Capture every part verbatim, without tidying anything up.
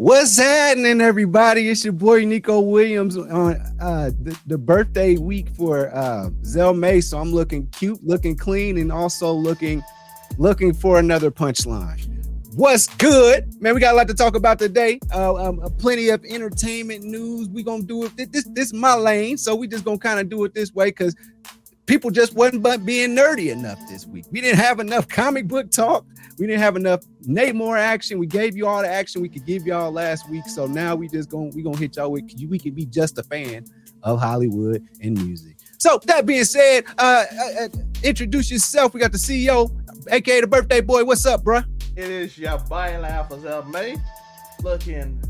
What's happening, everybody? It's your boy Nico Williams on uh, the, the birthday week for uh, Zell May. So I'm looking cute, looking clean, and also looking looking for another punchline. What's good, man? We got a lot to talk about today. Uh, um, plenty of entertainment news. We gonna do it. This this, this is my lane, so we just gonna kind of do it this way because people just wasn't but being nerdy enough this week. We didn't have enough comic book talk. We didn't have enough Namor action. We gave you all the action we could give y'all last week. So now we just gonna we gonna hit y'all with we can be just a fan of Hollywood and music. So that being said, uh, uh introduce yourself. We got the C E O, aka the birthday boy. What's up, bro? It is your buying life for Zell May, looking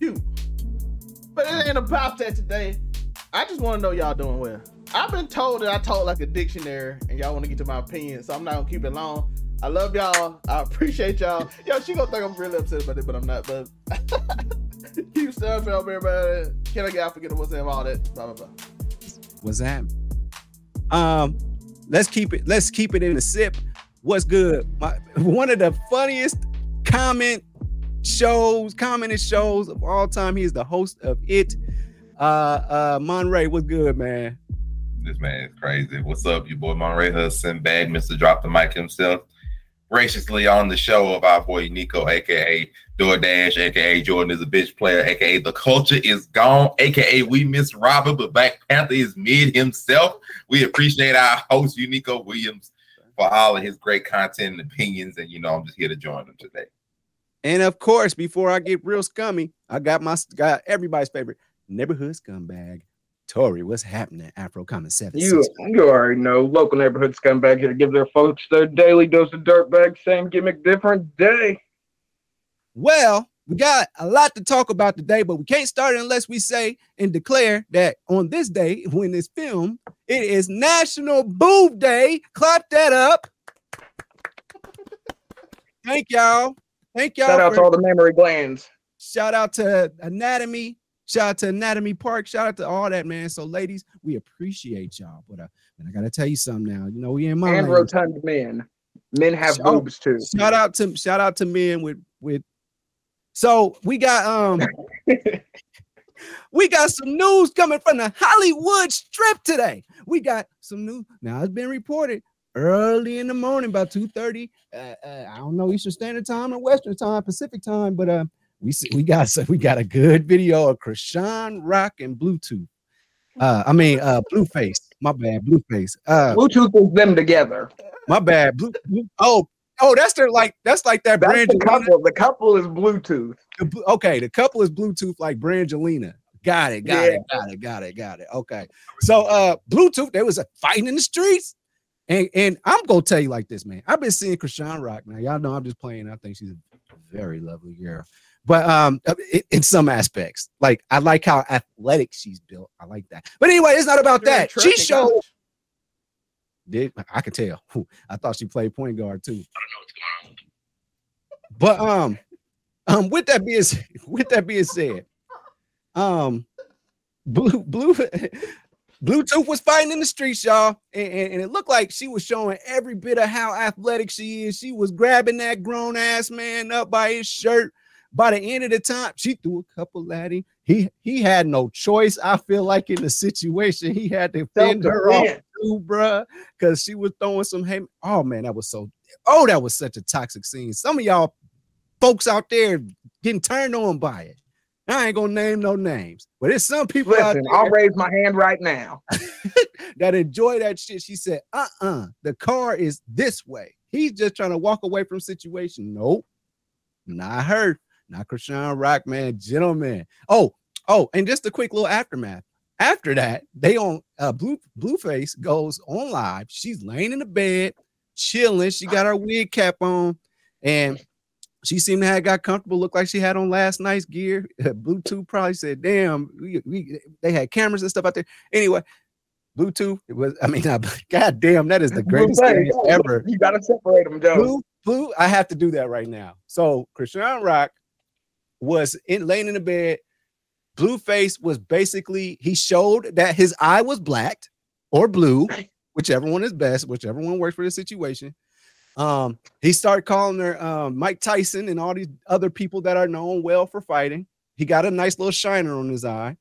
cute. But it ain't about that today. I just want to know y'all doing well. I've been told that I talk like a dictionary and y'all want to get to my opinion, so I'm not going to keep it long. I love y'all. I appreciate y'all. Yo, she going to think I'm really upset about it, but I'm not. But keep stuff up, everybody. Can I get out forgetting what's in all that? Blah, blah, blah. What's that? Um, let's keep it. Let's keep it in a sip. What's good? My, one of the funniest comment shows, commented shows of all time. He is the host of it. Uh, uh, Monray, what's good, man? This man is crazy. What's up, your boy Monray Hudson, bad Mister Drop the Mic himself, graciously on the show of our boy Nico, aka DoorDash, aka Jordan is a bitch player, aka the culture is gone, aka we miss Robert, but Black Panther is mid himself. We appreciate our host, Nico Williams, for all of his great content and opinions, and you know I'm just here to join him today. And of course, before I get real scummy, I got my got everybody's favorite neighborhood scumbag. Tori, what's happening, Afro Common seven? You, you already know, local neighborhood scumbag here to give their folks their daily dose of dirtbag, same gimmick, different day. Well, we got a lot to talk about today, but we can't start unless we say and declare that on this day, when it's filmed, it is National Boob Day. Clap that up. Thank y'all. Thank y'all. Shout out for- to all the mammary glands. Shout out to anatomy. Shout out to Anatomy Park. Shout out to all that, man. So, ladies, we appreciate y'all. But uh, and I gotta tell you something now. You know, we in my and language. Rotund men. Men have shout, boobs too. Shout out to shout out to men with with. So we got um, we got some news coming from the Hollywood Strip today. We got some news. Now it's been reported early in the morning, about two thirty. Uh, uh, I don't know Eastern Standard Time or Western Time, Pacific Time, but uh. We we got so we got a good video of Chrisean Rock and Bluetooth. Uh, I mean, uh, Blueface. My bad, Blueface. Uh, Bluetooth is them together. My bad. Blue, blue, oh, oh, that's their like that's like that. That's Brand the couple. Jelena. The couple is Bluetooth. The, okay, the couple is Bluetooth, like Brangelina. Got it. Got yeah. it. Got it. Got it. Got it. Okay. So, uh, Bluetooth. There was a fighting in the streets, and and I'm gonna tell you like this, man. I've been seeing Chrisean Rock now. Y'all know I'm just playing. I think she's a very lovely girl. But um, in some aspects, like I like how athletic she's built. I like that. But anyway, it's not about that. She showed. Did I could tell? I thought she played point guard too. I don't know what's going on. But um, um, with that being with that being said, um, blue blue Bluetooth was fighting in the streets, y'all, and, and, and it looked like she was showing every bit of how athletic she is. She was grabbing that grown ass man up by his shirt. By the end of the time, she threw a couple at him. He he had no choice. I feel like in the situation, he had to fend her off too, bruh, because she was throwing some hay. Oh man, that was so. Oh, that was such a toxic scene. Some of y'all folks out there getting turned on by it. I ain't gonna name no names, but there's some people. Listen, out there, I'll raise my hand right now. that enjoy that shit. She said, "Uh-uh, the car is this way." He's just trying to walk away from situation. Nope, not her. Not Chrisean Rock, man, gentlemen. Oh, oh, and just a quick little aftermath. After that, they on uh, Blue Blueface goes on live. She's laying in the bed, chilling. She got her wig cap on, and she seemed to have got comfortable. Looked like she had on last night's gear. Bluetooth probably said, "Damn, we, we they had cameras and stuff out there." Anyway, Bluetooth it was. I mean, God damn, that is the greatest thing ever. You gotta separate them, though. Blue, blue. I have to do that right now. So Chrisean Rock was in laying in the bed. Blueface was basically he showed that his eye was blacked or blue, whichever one is best, whichever one works for the situation. Um, he started calling her um, Mike Tyson and all these other people that are known well for fighting. He got a nice little shiner on his eye.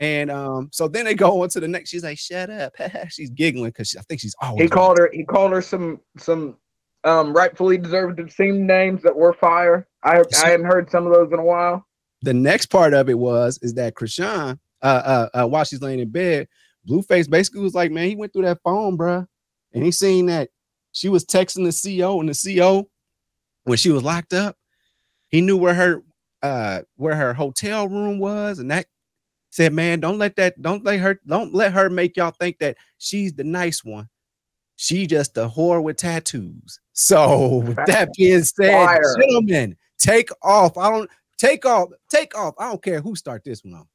And um, so then they go on to the next. She's like, shut up. She's giggling because she, I think she's always. He called her. He called her some some um, rightfully deserved team names that were fire. I I hadn't heard some of those in a while. The next part of it was is that Chrisean, uh, uh, uh, while she's laying in bed, Blueface basically was like, man, he went through that phone, bro, and he seen that she was texting the C O, and the C O, when she was locked up, he knew where her uh, where her hotel room was, and that. Said, man, don't let that, don't let her, don't let her make y'all think that she's the nice one. She just a whore with tattoos. So with that being said, fire. Gentlemen, take off. I don't take off, take off. I don't care who start this one off.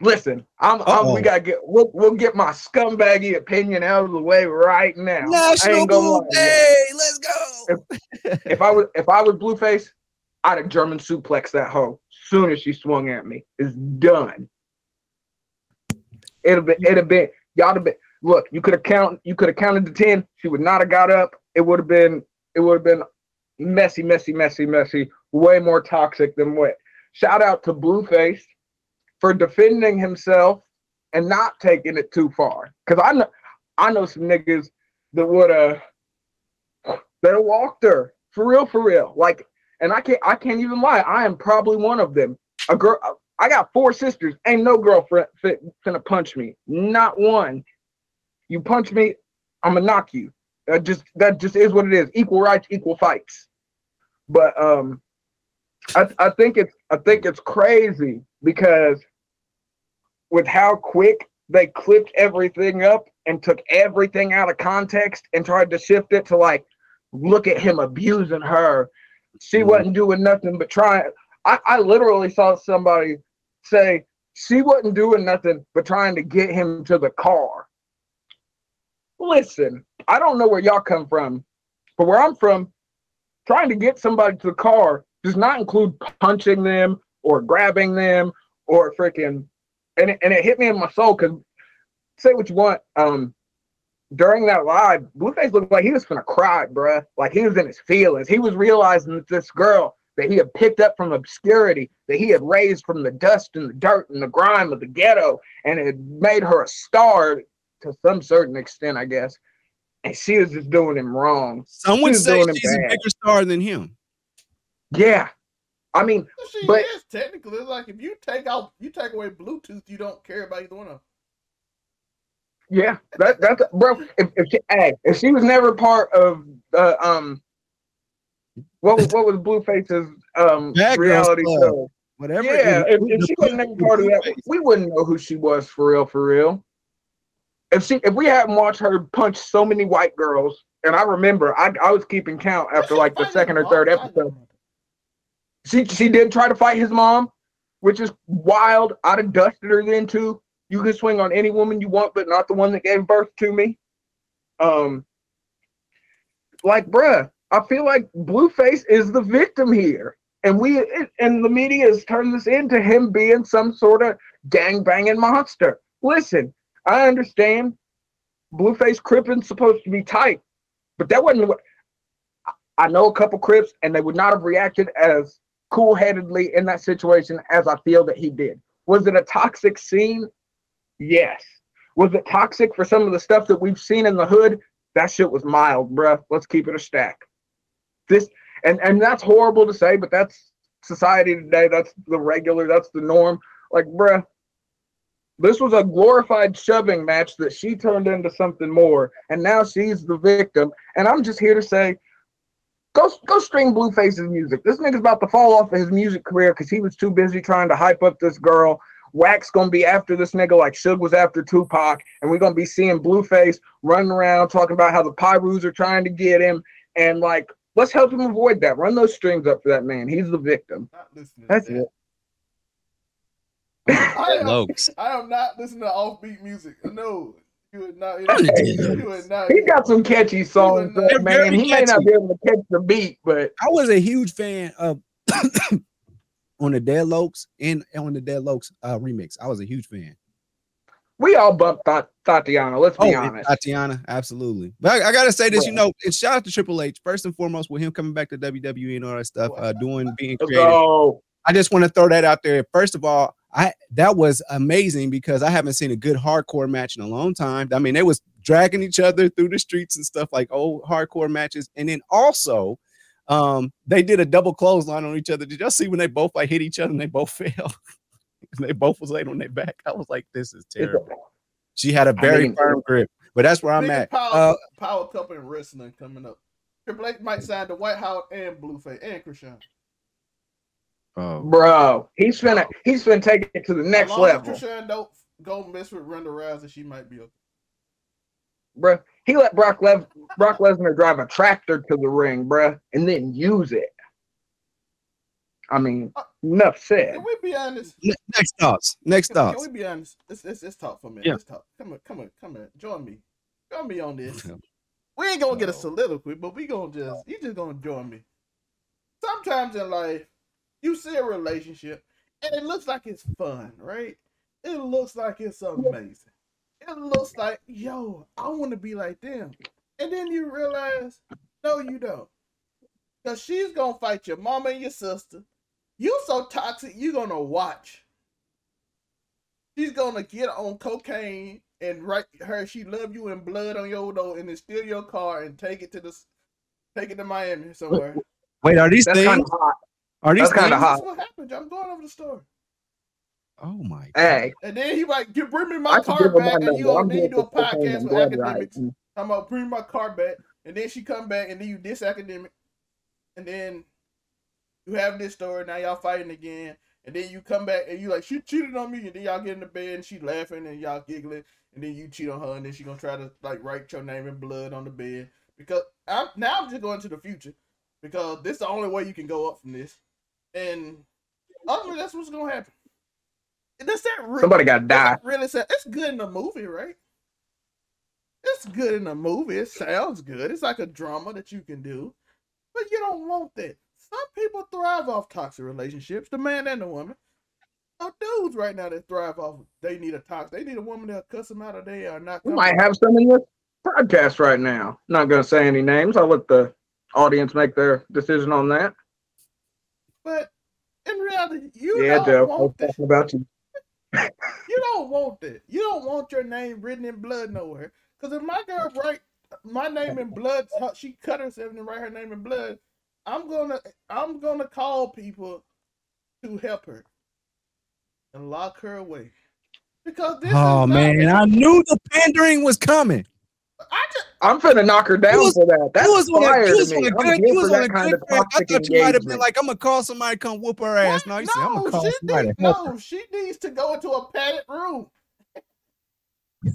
Listen, I'm, I'm we gotta get we'll, we'll get my scumbaggy opinion out of the way right now. National Blue Day, let's go. If, if I was if I was Blueface, I'd have German suplex that hoe soon as she swung at me. It's done. It'd have been, it'd have been, y'all have been, look, you could have count, you could have counted to ten. She would not have got up. It would have been, it would have been messy, messy, messy, messy, way more toxic than what. Shout out to Blueface for defending himself and not taking it too far. Cause I know, I know some niggas that would have, that have walked her for real, for real. Like, and I can't, I can't even lie. I am probably one of them. A girl. I got four sisters. Ain't no girlfriend fit, finna punch me. Not one. You punch me, I'ma knock you. That just that just is what it is. Equal rights, equal fights. But um, I I think it's I think it's crazy because with how quick they clipped everything up and took everything out of context and tried to shift it to like, look at him abusing her. She wasn't doing nothing but trying. I, I literally saw somebody say she wasn't doing nothing but trying to get him to the car. Listen, I don't know where y'all come from, but where I'm from, trying to get somebody to the car does not include punching them or grabbing them or freaking, and it, and it hit me in my soul because say what you want. Um, during that live, Blueface looked like he was gonna cry, bruh. Like he was in his feelings. He was realizing that this girl that he had picked up from obscurity, that he had raised from the dust and the dirt and the grime of the ghetto, and it made her a star to some certain extent, I guess. And she was just doing him wrong. Someone says she's a bigger star than him. Yeah. I mean, she but is technically like if you take out you take away Bluetooth, you don't care about either one of them. Yeah, that that's bro. If if she, hey, if she was never part of uh, um What was what was Blueface's um, reality club. Show? Whatever. Yeah, if, if she wasn't any part of that, we wouldn't know who she was for real, for real. If she, if we hadn't watched her punch so many white girls, and I remember, I, I was keeping count after like the second or third episode. She she did try to fight his mom, which is wild. I'd have dusted her then too. You can swing on any woman you want, but not the one that gave birth to me. Um, like bruh. I feel like Blueface is the victim here. And we and the media has turned this into him being some sort of gang-banging monster. Listen, I understand Blueface Crippin's supposed to be tight, but that wasn't what I know a couple Crips, and they would not have reacted as cool-headedly in that situation as I feel that he did. Was it a toxic scene? Yes. Was it toxic for some of the stuff that we've seen in the hood? That shit was mild, bruh. Let's keep it a stack. This and and that's horrible to say, but that's society today. That's the regular. That's the norm. Like, bruh, this was a glorified shoving match that she turned into something more, and now she's the victim. And I'm just here to say, go go stream Blueface's music. This nigga's about to fall off of his music career because he was too busy trying to hype up this girl. Wack's gonna be after this nigga like Suge was after Tupac, and we're gonna be seeing Blueface running around talking about how the Pyrus are trying to get him, and like. Let's help him avoid that. Run those strings up for that man. He's the victim. That's it. I am, I am not listening to offbeat music. No, you would not. He got some catchy songs, uh, man. He may not be able to catch the beat, but I was a huge fan of on the Dead Lokes and on the Dead Lokes uh, remix. I was a huge fan. we all bumped Th- Tatiana. Let's be oh, honest. Tatiana, absolutely. But I, I gotta say this, you know, and shout out to Triple H first and foremost with him coming back to W W E and all that stuff, uh, doing being creative. I just want to throw that out there. First of all, I that was amazing because I haven't seen a good hardcore match in a long time. I mean, they was dragging each other through the streets and stuff like old hardcore matches, and then also. Um, they did a double clothesline on each other. Did y'all see when they both like hit each other and they both fell? And they both was laid on their back. I was like, this is terrible. She had a very I mean, firm grip, but that's where I'm at. Power, uh, power Cup and wrestling coming up. Triple H might sign the White House and Blueface and Chrisean. Oh, bro, he's finna he's finna take it to the next as long level. As Chrisean don't go mess with Ronda Rousey, she might be okay. Bro, he let Brock, Le- Brock Lesnar drive a tractor to the ring, bro, and then use it. I mean, uh, enough said. Can we be honest? Next thoughts. Next can, thoughts. Can we be honest? Let's, let's, let's talk for a minute. Yeah. Let's talk. Come on, come on, come on. Join me. Join me on this. Yeah. We ain't gonna get a soliloquy, but we gonna just, you just gonna join me. Sometimes in life, you see a relationship, and it looks like it's fun, right? It looks like it's amazing. It looks like, yo, I want to be like them. And then you realize, no, you don't. Because she's going to fight your mama and your sister. You so toxic, you're going to watch. She's going to get on cocaine and write her, she love you in blood on your door and then steal your car and take it to the, take it to Miami somewhere. Wait, are these That's things? Kinda hot. Are these kind of hot? That's what happened. I'm going over the story. Oh my God. Hey. And then he like, give bring me my I car back. And you go, then you do a podcast with academics. Right. I'm gonna bring my car back. And then she come back and then you diss academic. And then you have this story. Now y'all fighting again. And then you come back and you like, she cheated on me. And then y'all get in the bed and she laughing and y'all giggling. And then you cheat on her. And then she gonna try to like write your name in blood on the bed. Because I'm now I'm just going to the future. Because this is the only way you can go up from this. And ultimately that's what's gonna happen. Does that really, somebody got to die? Really sad. It's good in a movie, right? It's good in a movie. It sounds good. It's like a drama that you can do, but you don't want that. Some people thrive off toxic relationships, the man and the woman. So dudes right now that thrive off, they need a toxic. They need a woman that'll cuss them out, or they are not. We might have some in this podcast right now. Not gonna say any names. I'll let the audience make their decision on that. But in reality, you yeah, don't Joe, want that. About you. You don't want that. You don't want your name written in blood nowhere. Because if my girl write my name in blood, she cut herself and write her name in blood, I'm gonna I'm gonna call people to help her and lock her away. Because this oh is man, nothing. I knew the pandering was coming. I just, I'm finna knock her down was, for that. That's was fire to was me. Good, was that kind of I thought you engagement. Might have been like, I'm gonna call somebody to come whoop her ass. What? No, you no, said, I'm gonna call she somebody. Needs, no, she needs to go into a padded room.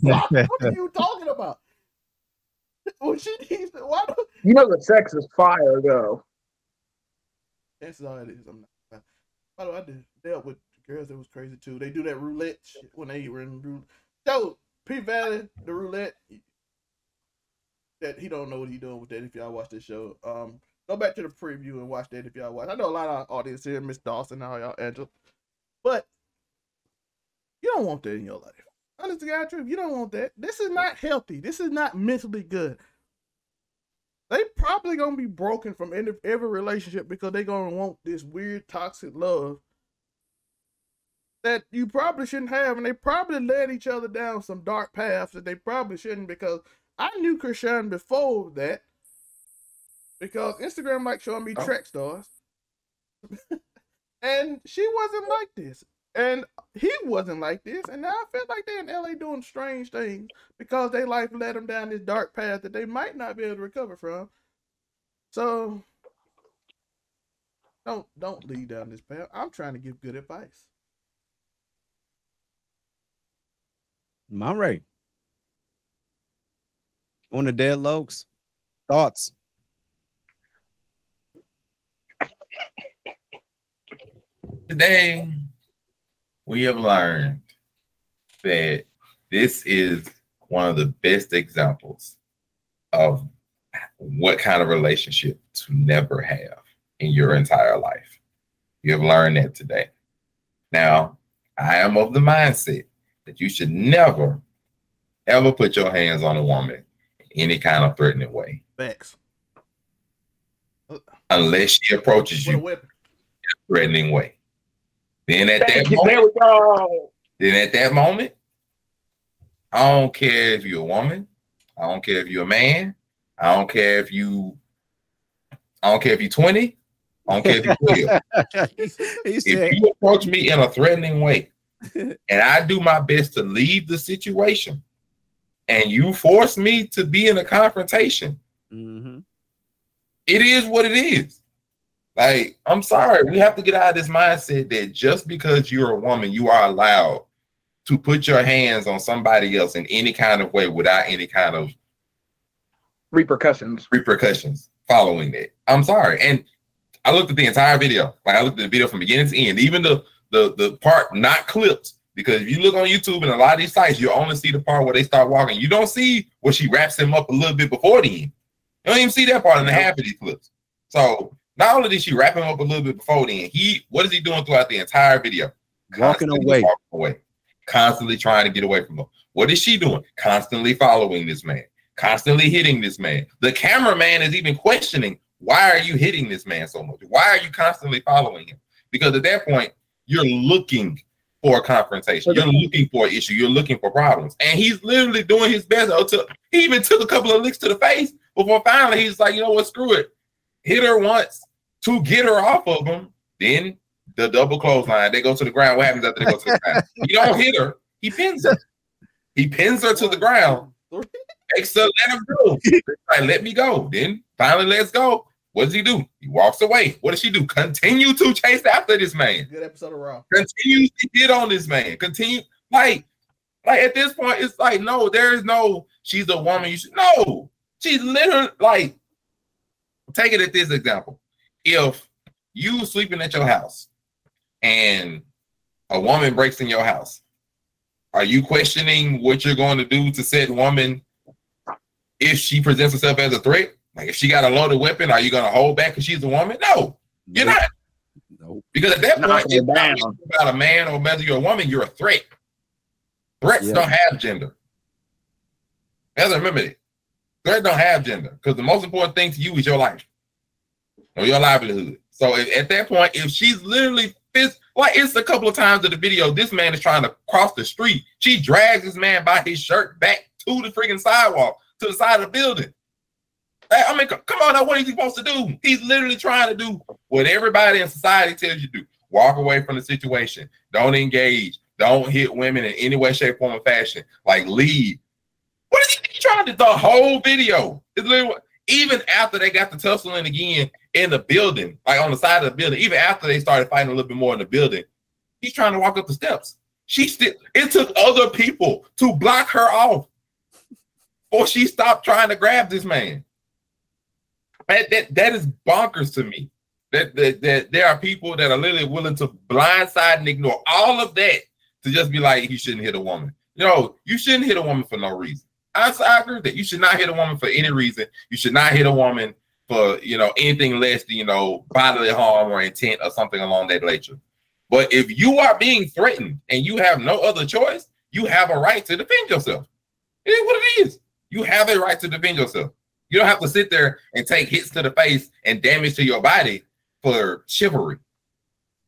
What are you talking about? Well, she needs to, why do, you know the sex is fire though. That's all it is. I'm not. By the way, I did, dealt with girls that was crazy too. They do that roulette shit when they were in roulette. So P Valley, the roulette. That he don't know what he's doing with that if y'all watch this show. Um, go back to the preview and watch that if y'all watch. I know a lot of our audience here, Miss Dawson, how y'all Angela. But you don't want that in your life. Honest to God, truth, you don't want that. This is not healthy. This is not mentally good. They probably going to be broken from every, every relationship because they going to want this weird toxic love that you probably shouldn't have. And they probably led each other down some dark paths that they probably shouldn't because I knew Chrisean before that because Instagram like showing me oh. track stars. And she wasn't like this. And he wasn't like this. And now I feel like they're in L A doing strange things because they life led them down this dark path that they might not be able to recover from. So don't don't lead down this path. I'm trying to give good advice. All right. On the dead logs, thoughts. Today, we have learned that this is one of the best examples of what kind of relationship to never have in your entire life. You have learned that today. Now, I am of the mindset that you should never, ever put your hands on a woman in any kind of threatening way. Facts. Unless she approaches you in a threatening way. Then at Thank that you. moment, there we go. Then at that moment, I don't care if you're a woman, I don't care if you're a man, I don't care if you, I don't care if you're twenty, I don't care if you're twelve. he, he said, if you approach me in a threatening way, and I do my best to leave the situation, and you force me to be in a confrontation, mm-hmm. it is what it is. Like, I'm sorry, we have to get out of this mindset that just because you're a woman, you are allowed to put your hands on somebody else in any kind of way without any kind of repercussions. Repercussions following that. I'm sorry. And I looked at the entire video. Like, I looked at the video from beginning to end, even the the the part not clipped. Because if you look on YouTube and a lot of these sites, you only see the part where they start walking. You don't see where she wraps him up a little bit before the end. You don't even see that part in the half of these clips. So not only did she wrap him up a little bit before then, he what is he doing throughout the entire video? Walking away. walking away, constantly trying to get away from her. What is she doing? Constantly following this man, constantly hitting this man. The cameraman is even questioning, why are you hitting this man so much? Why are you constantly following him? Because at that point, you're looking for a confrontation. You're looking for an issue. You're looking for problems. And he's literally doing his best. He even took a couple of licks to the face before finally he's like, you know what, screw it. Hit her once to get her off of him. Then the double clothesline. They go to the ground. What happens after they go to the ground? You don't hit her. He pins her. He pins her to the ground. Makes her let him go. Like, let me go. Then finally lets go. What does he do? He walks away. What does she do? Continue to chase after this man. Good episode of Raw. Continue to hit on this man. Continue. Like, like at this point, it's like, no, there is no, she's a woman. You should, no. She's literally, like, take it at this example. If you sleeping at your house and a woman breaks in your house, are you questioning what you're going to do to said woman if she presents herself as a threat? Like, if she got a loaded weapon, are you going to hold back because she's a woman? No, you're nope. not. Nope. Because at that you're point, it's not about a man or whether you're a woman, you're a threat. Threats yeah. don't have gender. You have to remember that. Threats don't have gender because the most important thing to you is your life or your livelihood. So if, at that point, if she's literally fist, like it's a couple of times in the video, this man is trying to cross the street. She drags this man by his shirt back to the freaking sidewalk, to the side of the building. Like, I mean, come on now, what is he supposed to do? He's literally trying to do what everybody in society tells you to do. Walk away from the situation. Don't engage. Don't hit women in any way, shape, form, or fashion. Like, leave. What is he trying to do? The whole video. It's literally, even after they got the tussling again in the building, like on the side of the building, even after they started fighting a little bit more in the building, he's trying to walk up the steps. She still, it took other people to block her off before she stopped trying to grab this man. That, that, that is bonkers to me. That, that that there are people that are literally willing to blindside and ignore all of that to just be like, you shouldn't hit a woman. No, you shouldn't hit a woman for no reason. I, I agree that you should not hit a woman for any reason. You should not hit a woman for, you know, anything less than, you know, bodily harm or intent or something along that nature. But if you are being threatened and you have no other choice, you have a right to defend yourself. It is what it is. You have a right to defend yourself. You don't have to sit there and take hits to the face and damage to your body for chivalry.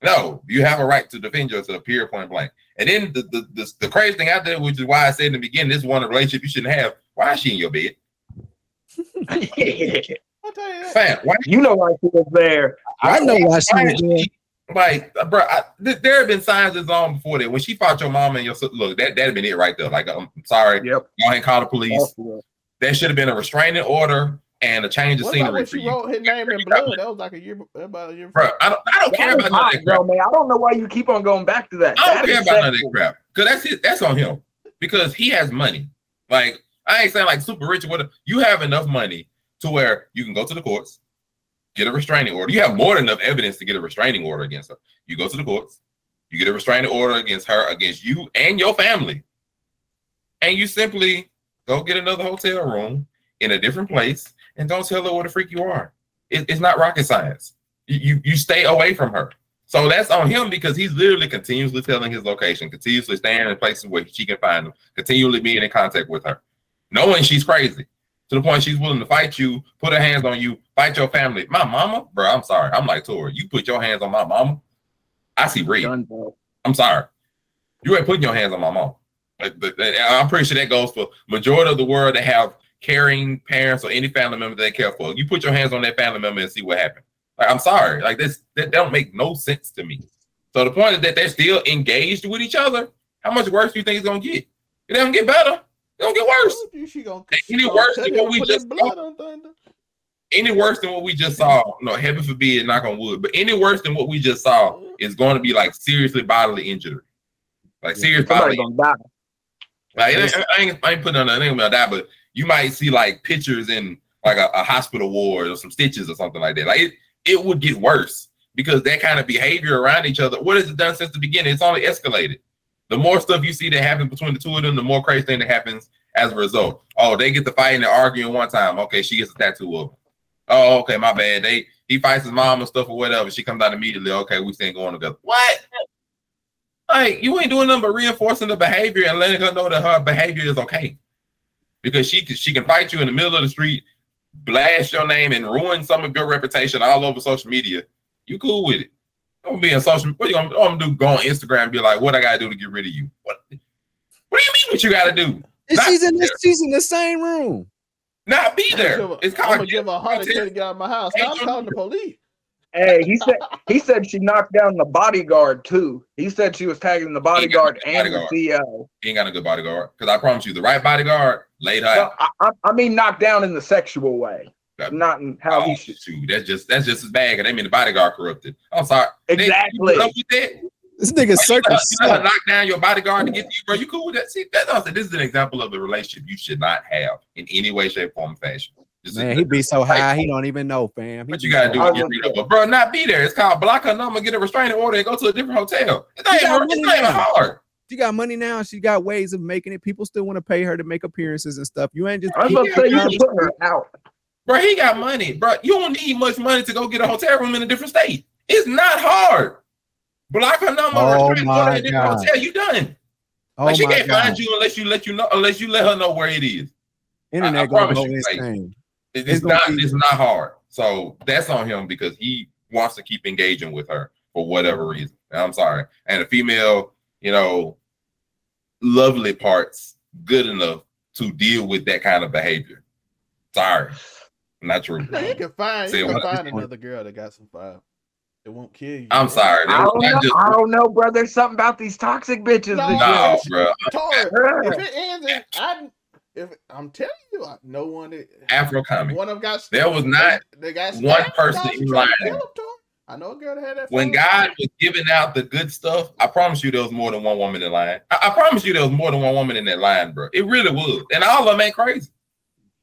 No, you have a right to defend yourself, period, point blank. And then the the, the, the crazy thing out there, which is why I said in the beginning, this is one of the relationship you shouldn't have. Why is she in your bed? Fam, why, you know why she was there. I, I know why she was there. Like, bro, I, th- there have been signs this long before that. When she fought your mama and your sister, look, that that had been it right there. Like, I'm sorry, yep. Y'all ain't called the police. There should have been a restraining order and a change of what scenery. When she for wrote you? His name in blood. That was like a year, about a year. Bro, I don't, I don't that care about none of that crap. Bro, man. I don't know why you keep on going back to that. I don't that care about none of that crap because that's his, that's on him because he has money. Like, I ain't saying like super rich or whatever. You have enough money to where you can go to the courts, get a restraining order. You have more than enough evidence to get a restraining order against her. You go to the courts, you get a restraining order against her, against you and your family, and you simply go get another hotel room in a different place and don't tell her what the freak you are. It, it's not rocket science. You you stay away from her. So that's on him, because he's literally continuously telling his location, continuously staying in places where she can find him, continually being in contact with her, knowing she's crazy to the point she's willing to fight you, put her hands on you, fight your family. My mama, bro, I'm sorry. I'm like, Tori, you put your hands on my mama, I see red. I'm sorry. You ain't putting your hands on my mama. I'm pretty sure that goes for majority of the world that have caring parents or any family member that they care for. You put your hands on that family member and see what happens. Like, I'm sorry. Like, this, that, that don't make no sense to me. So the point is that they're still engaged with each other. How much worse do you think it's going to get? It doesn't get better. It don't get worse. She gonna, she any worse than what we just saw. Any worse than what we just saw. No, heaven forbid, knock on wood. But any worse than what we just saw is going to be, like, seriously bodily injury. Like, serious yeah, bodily injury. Like, I, I, ain't, I ain't putting on nothing about that, but you might see, like, pictures in, like, a, a hospital ward or some stitches or something like that. Like, it, it would get worse, because that kind of behavior around each other, what has it done since the beginning? It's only escalated. The more stuff you see that happens between the two of them, the more crazy thing that happens as a result. Oh, they get to fighting and arguing one time. Okay, she gets a tattoo of him. Oh, okay, my bad. They He fights his mom and stuff or whatever. She comes out immediately. Okay, we still going together. What? Like, you ain't doing nothing but reinforcing the behavior and letting her know that her behavior is okay. Because she she can fight you in the middle of the street, blast your name, and ruin some of your reputation all over social media. You cool with it. Don't be on social media. What you gonna, I'm gonna do? Go on Instagram and be like, what I gotta do to get rid of you? What What do you mean what you gotta do? And she's in, this, she's in the same room. Not be there. I'm it's gonna give, give her a hundred to get out of my house. Hey, I'm calling the police. Hey, he said he said she knocked down the bodyguard too. He said she was tagging the bodyguard and bodyguard. the C E O. He ain't got a good bodyguard, because I promise you, the right bodyguard laid her. No, I, I, I mean, knocked down in the sexual way, that, not in how oh, he should. Shoot, that's just that's just as bad. I mean, the bodyguard corrupted. I'm sorry. Exactly. They, you know, this nigga circus. You know, knock down your bodyguard to get to you, bro. You cool with that? See, that's awesome. This is an example of a relationship you should not have in any way, shape, form, or fashion. Just man, a, he be so high, he don't even know, fam. He what you gotta do is get rid of her, bro. Not be there. It's called block her number, get a restraining order, and go to a different hotel. It's not even hard. She got money now. She got ways of making it. People still want to pay her to make appearances and stuff. You ain't just. I'm about to say, you can put her out, bro. He got money, bro. You don't need much money to go get a hotel room in a different state. It's not hard. Block her number, oh restraining order, and different hotel. You done? Oh like she can't God. find you unless you let you know unless you let her know where it is. Internet I, I promise you. Like, It's, it's not it's not hard. So that's on him, because he wants to keep engaging with her for whatever reason. I'm sorry. And the female, you know, lovely part's good enough to deal with that kind of behavior. Sorry. Not true. No, you can find, you can find another girl that got some vibe. It won't kill you. I'm sorry. I don't, know, just, I don't know, bro. There's something about these toxic bitches. No, no bro. Tori, if it ends, in, I... If I'm telling you, I, no one. Afro comic. One of them got. Stabbed. There was not they, they got one person in line. I know a girl that had that. When God was giving out the good stuff, I promise you, there was more than one woman in line. I, I promise you, there was more than one woman in that line, bro. It really was, and all of them ain't crazy.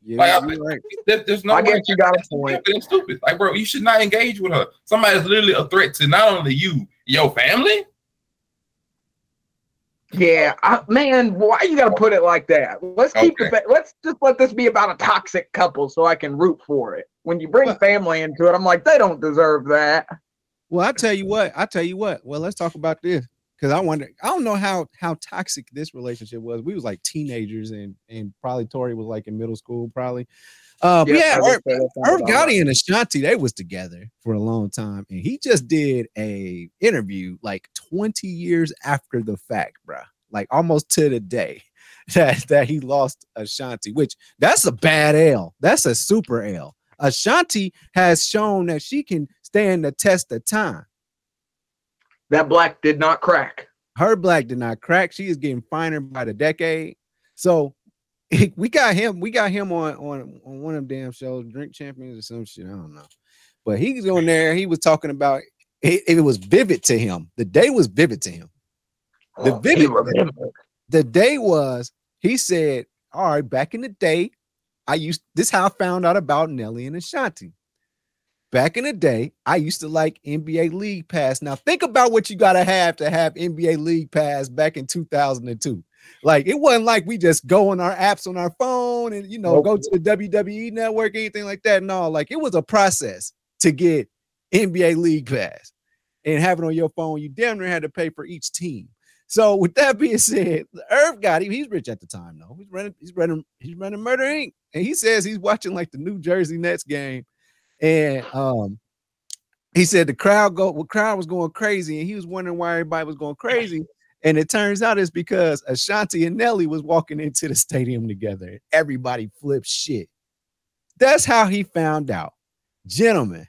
Yeah, like, I, right. there, there's no. I guess you got a point. It's stupid. Like, bro, you should not engage with her. Somebody's literally a threat to not only you, your family. Yeah, I, man, why you gotta put it like that? Let's keep okay. the let's just let this be about a toxic couple, so I can root for it. When you bring family into it, I'm like, they don't deserve that. Well, I tell you what, I tell you what. Well, let's talk about this, because I wonder, I don't know how how toxic this relationship was. We was like teenagers, and and probably Tori was like in middle school, probably. Uh, but yeah, Irv, Irv Gotti and Ashanti, they was together for a long time, and he just did a interview like twenty years after the fact, bro. Like almost to the day that, that he lost Ashanti, which that's a bad L. That's a super L. Ashanti has shown that she can stand the test of time. That black did not crack. Her black did not crack. She is getting finer by the decade. So we got him. We got him on, on, on one of them damn shows, Drink Champions or some shit. I don't know. But he's on there. He was talking about it. It was vivid to him. The day was vivid to him. The vivid. Oh, the day was. He said, "All right, back in the day, I used this. How I found out about Nelly and Ashanti. Back in the day, I used to like N B A League Pass. Now think about what you gotta have to have N B A League Pass back in two thousand two." Like, it wasn't like we just go on our apps on our phone and, you know, nope. go to the W W E network, anything like that. No, like, it was a process to get N B A League Pass. and have it on your phone, you damn near had to pay for each team. So with that being said, Irv Gotti, he's rich at the time though. He's running, he's running, he's running Murder Incorporated. And he says he's watching like the New Jersey Nets game. And um, he said the crowd go, well, crowd was going crazy, and he was wondering why everybody was going crazy. And it turns out it's because Ashanti and Nelly was walking into the stadium together. Everybody flipped shit. That's how he found out. Gentlemen,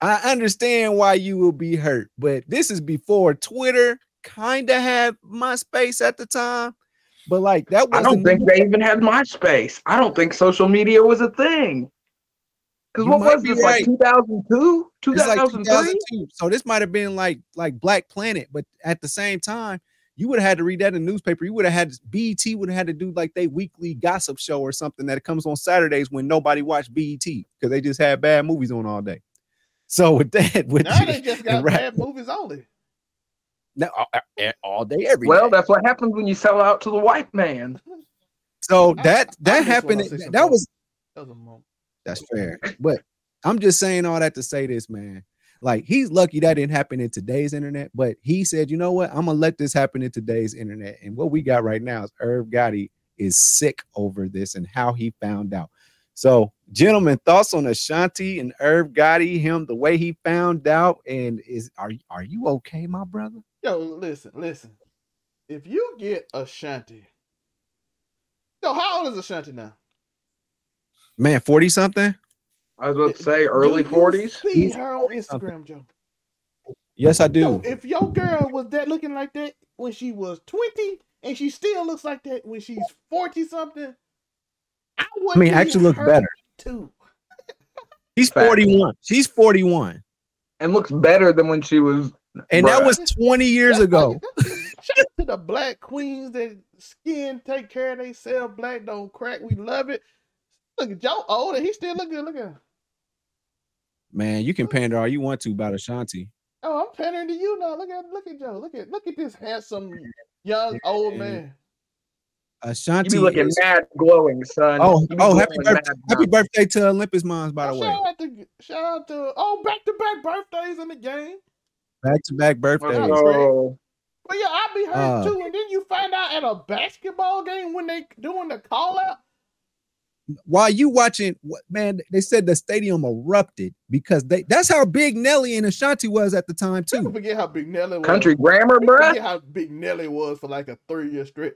I understand why you will be hurt, but this is before Twitter kind of had MySpace at the time. But like that was I don't think they even had MySpace. I don't think social media was a thing. Because what was this, like two thousand two? two thousand three? So this might have been like like Black Planet, but at the same time, you would have had to read that in the newspaper. You would have had, B E T would have had to do like their weekly gossip show or something that comes on Saturdays when nobody watched B E T because they just had bad movies on all day. So with that, with now they just got right, bad movies only. Now, all day, every well, day. That's what happens when you sell out to the white man. So that that I, I happened. That, that was that was a moment. That's fair. But I'm just saying all that to say this, man. Like, he's lucky that didn't happen in today's internet, but he said, you know what? I'm going to let this happen in today's internet. And what we got right now is Irv Gotti is sick over this and how he found out. So, gentlemen, thoughts on Ashanti and Irv Gotti, him, the way he found out, and is are, are you okay, my brother? Yo, listen, listen. If you get Ashanti, yo, how old is Ashanti now? Man, forty something. I was about to say early forties. See her on Instagram, Joe. Yes, I do. Yo, if your girl was that looking like that when she was twenty, and she still looks like that when she's forty something, I would. I mean, actually, looks better too. She's forty-one. She's forty-one, and looks better than when she was. And bruh. That was twenty years ago. Shout out to the black queens that skin take care of themselves. Black don't crack. We love it. Look, Joe old and he still looking. Look at him. Man, you can pander all you want to about Ashanti. Oh, I'm pandering to you now. Look at look at Joe. Look at look at this handsome young old man. Ashanti, you be looking is... mad glowing, son. Oh, oh, happy birthday, happy birthday to Olympus Mons, by oh, the way. Shout out to shout out to oh back to back birthdays in the game. Back to back birthdays. Oh. But yeah, I be hurt uh, too. And then you find out at a basketball game when they doing the call out. While you watching, man, they said the stadium erupted because they that's how big Nelly and Ashanti was at the time, too. People forget how big Nelly was. Country Grammar, bro. Forget how big Nelly was for like a three-year stretch.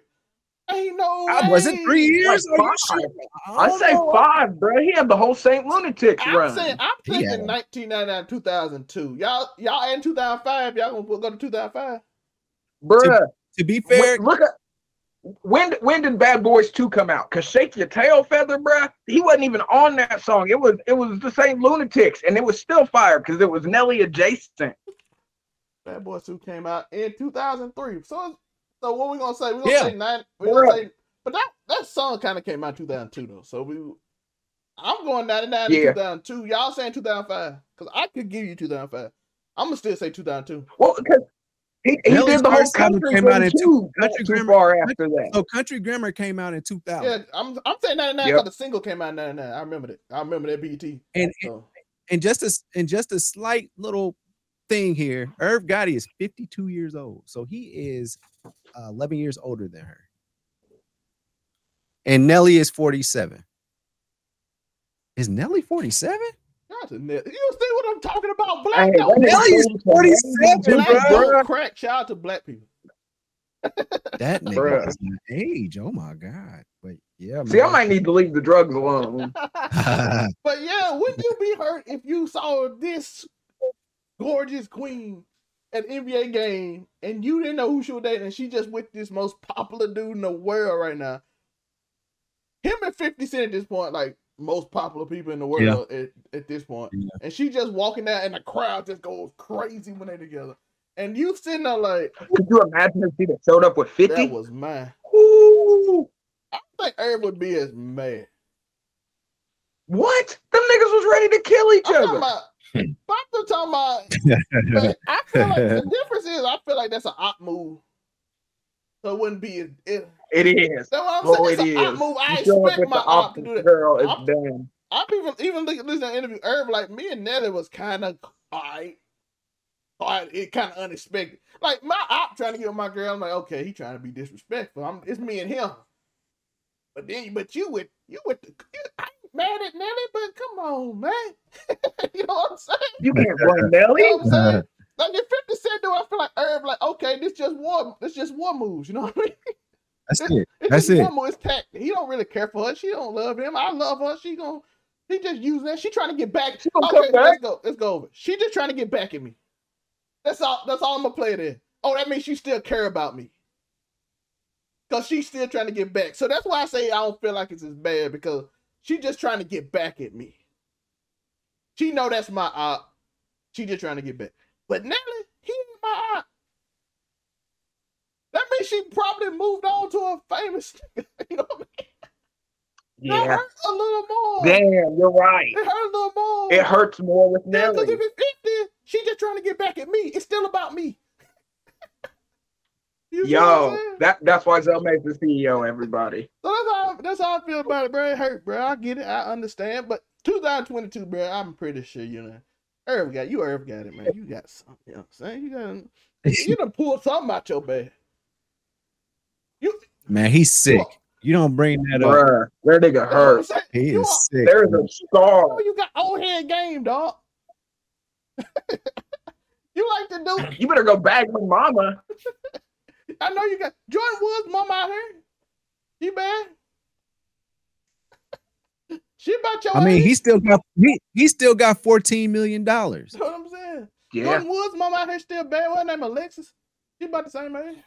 Ain't no I way. Was it three years? Like five. I, I say know. five, bro. He had the whole Saint Lunatics I'm run. Saying, I'm thinking yeah. nineteen ninety-nine, two thousand two. Y'all, y'all in two thousand five, y'all gonna go to two thousand five? Bro, to, to be fair, look at When when did Bad Boys two come out? Cause Shake Your Tail Feather, bruh, he wasn't even on that song. It was it was the Saint Lunatics, and it was still fire because it was Nelly adjacent. Bad Boys two came out in two thousand three. So so what we gonna say? We gonna yeah. say nine. We gonna say, but that, that song kind of came out two thousand two though. So we, I'm going ninety nine yeah. to two thousand two. Y'all saying two thousand five? Cause I could give you two thousand five. I'm gonna still say two thousand two. Well, cause. He, he did the whole country came out in two, country grammar after that. So Country Grammar came out in two thousand. Yeah, I'm I'm saying ninety-nine because yep. the single came out in ninety-nine. I remember that. I remember that B E T. And so. and just a and just a slight little thing here. Irv Gotti is fifty-two years old, so he is uh, eleven years older than her. And Nelly is forty-seven. Is Nelly forty-seven? You see what I'm talking about? Black hey, Nelly is forty-seven, bro. Crack. Shout out to black people. That nigga is my age. Oh my god. But yeah, see, man. I might need to leave the drugs alone. But yeah, wouldn't you be hurt if you saw this gorgeous queen at an N B A game and you didn't know who she was dating and she just with this most popular dude in the world right now? Him and fifty Cent at this point, like most popular people in the world yeah. at, at this point. Yeah. And she just walking out and the crowd just goes crazy when they together. And you sitting there like... Could you imagine if she showed up with fifty? That was mine. Ooh. I think Irv would be as mad. What? Them niggas was ready to kill each I'm other. About, I'm talking about... Like, I feel like the difference is I feel like that's an op move. So it wouldn't be... It, It is. So I'm oh, saying, it is. Move. I you expect my op to do that. Girl, it's I'm, damn. I'm even even listening to an interview. Irv, like me and Nelly was kind of all right. uh, it kind of unexpected. Like, my op trying to get with my girl, I'm like, okay, he trying to be disrespectful. I'm, it's me and him. But then, but you with, you with the, you, I ain't mad at Nelly, but come on, man. You know what I'm saying? You can't blame Nelly. You know what I'm saying? Like, if fifty Cent do, I feel like Irv, like, okay, this just war, this just war moves, you know what I mean? That's it. it. It's That's just it. War moves, tact. He don't really care for her. She don't love him. I love her. She gonna, he just using that. She trying to get back. She gonna okay, come back. Let's go. Let's go over. She just trying to get back at me. That's all. That's all I'm gonna play there. Oh, that means she still care about me. Cause she's still trying to get back. So that's why I say I don't feel like it's as bad, because she just trying to get back at me. She know that's my op. She just trying to get back. But Nelly, he ain't my op. That means she probably moved on to a famous, you know what I mean? Yeah. That hurts a little more. Damn, you're right. It hurts a little more. It hurts more with Nelly. Because if it's fifty, she just trying to get back at me. It's still about me. You Yo, that, that's why Zell May the C E O, everybody. So that's how, that's how I feel about it, bro. It hurt, bro. I get it. I understand. But two thousand twenty-two, bro, I'm pretty sure, you know, Irv got, you Irv got it, man. You got something. You know what I'm saying? You got, you done pulled something out your bag. You, man, he's sick. Well, you don't bring that bruh, up. Where they got hurt. He you is are, sick. There's man. a star. You got old head game, dog. You like to do. You better go bag with mama. I know you got Jordan Woods' mama out here. She bad. She about your. I mean, age. he still got he, he still got fourteen million dollars. You know what I'm saying? Yeah. Jordan Woods' mama out here still bad. What's her name? Alexis. She about the same age.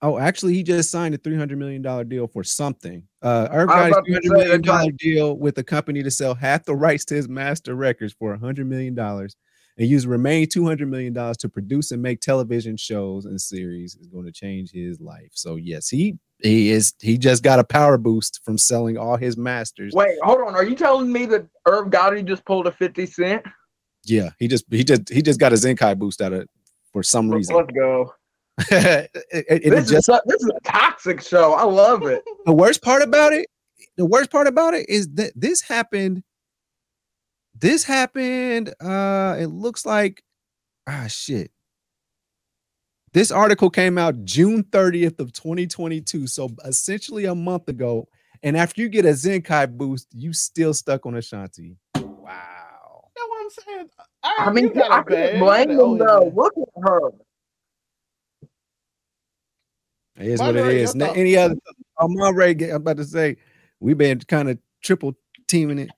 Oh, actually, he just signed a three hundred million dollar deal for something. Uh, Irv got a three hundred million dollar deal with a company to sell half the rights to his master records for a hundred million dollars. And use the remaining two hundred million dollars to produce and make television shows and series is going to change his life. So, yes, he he is. He just got a power boost from selling all his masters. Wait, hold on. Are you telling me that Irv Gotti just pulled a fifty cent? Yeah, he just he just he just got a Zenkai boost out of it for some reason. Let's go. it, it, this, is just, a, this is a toxic show. I love it. The worst part about it. The worst part about it is that this happened. This happened, uh, it looks like, ah, shit. This article came out June thirtieth of twenty twenty-two, so essentially a month ago. And after you get a Zenkai boost, you still stuck on Ashanti. Wow. You know what I'm saying? I, I mean, I can't blame them, though. Look at her. It is what it is. Any other, on Monray, I'm about to say, we've been kind of triple teaming it.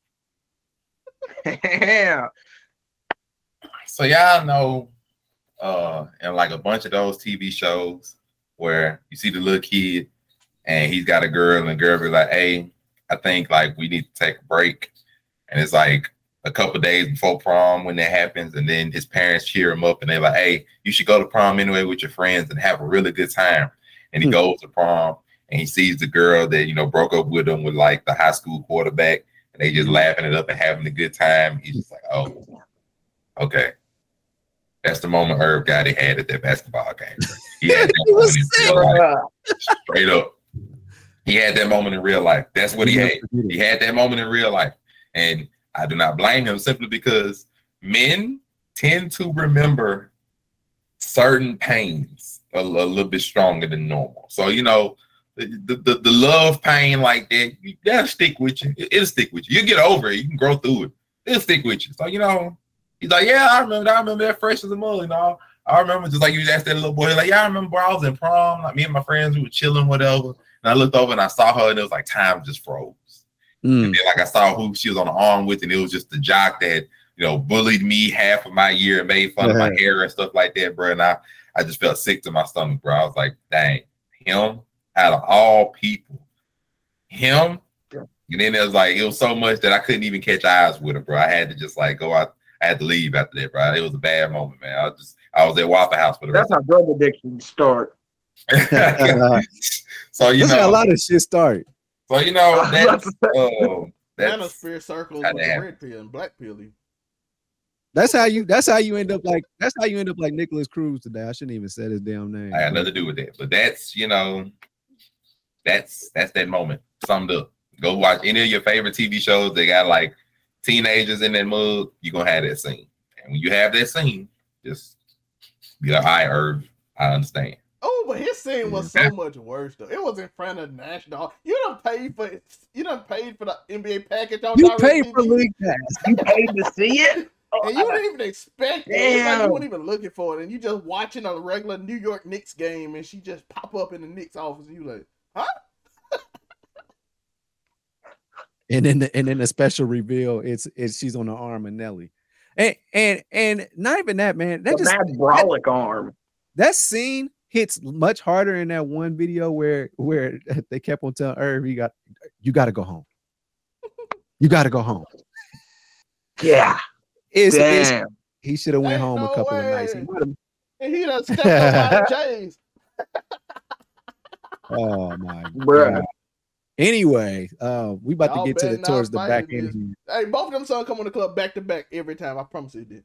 Yeah. So y'all know uh in like a bunch of those T V shows where you see the little kid and he's got a girl and the girl be like, hey, I think like we need to take a break. And it's like a couple days before prom when that happens, and then his parents cheer him up and they're like, hey, you should go to prom anyway with your friends and have a really good time. And he mm-hmm. goes to prom and he sees the girl that, you know, broke up with him with like the high school quarterback. They just laughing it up and having a good time. He's just like, oh, okay. That's the moment Irv Gotti had at that basketball game. He had that he moment in real life. Straight up. He had that moment in real life. That's what he had. He had that moment in real life. And I do not blame him simply because men tend to remember certain pains a, a little bit stronger than normal. So, you know, The, the the love pain like that, that'll stick with you. It'll stick with you. You get over it. You can grow through it. It'll stick with you. So, you know, he's like, yeah, I remember that. I remember that fresh as a mug and all. I remember just like you asked that little boy, like, yeah, I remember I was in prom. Like me and my friends, we were chilling, whatever. And I looked over and I saw her and it was like time just froze. Mm. And then like I saw who she was on the arm with and it was just the jock that, you know, bullied me half of my year and made fun mm-hmm. of my hair and stuff like that, bro. And I, I just felt sick to my stomach, bro. I was like, dang, him? Out of all people, him, and then it was like it was so much that I couldn't even catch eyes with him, bro. I had to just like go out. I had to leave after that, bro. It was a bad moment, man. I was just I was at Waffle House for the rest. That's how drug addiction start. So you That's know how a lot of shit start. So you know that's uh, that's fear circles with the red pill and black pill. That's how you. That's how you end up like. That's how you end up like Nicholas Cruz today. I shouldn't even say his damn name. I had nothing to do with that, but that's you know. That's that's that moment. Summed up. Go watch any of your favorite T V shows. They got like teenagers in that mug. You're gonna have that scene. And when you have that scene, just be like, all right, Irv, I understand. Oh, but his scene was so much worse though. It was in front of National. You done paid for you done paid for the N B A package. On you paid T V. For League Pass. You paid to see it, oh, and you didn't even expect it. It's like you weren't even looking for it, and you just watching a regular New York Knicks game, and she just pop up in the Knicks office, and you like, huh? And then the, and then the special reveal, it's it's she's on the arm of Nelly, and and and not even that, man. That the just brolic arm. That scene hits much harder in that one video where where they kept on telling Irv, you got you got to go home. You got to go home. Yeah, it's, it's he should have went Ain't home no a couple way. Of nights. He would've... And he done stepped on Jay's. Oh my Bruh. God. Anyway, uh, we about Y'all to get to the towards the back end. Hey, both of them songs come on the club back to back every time. I promise you did.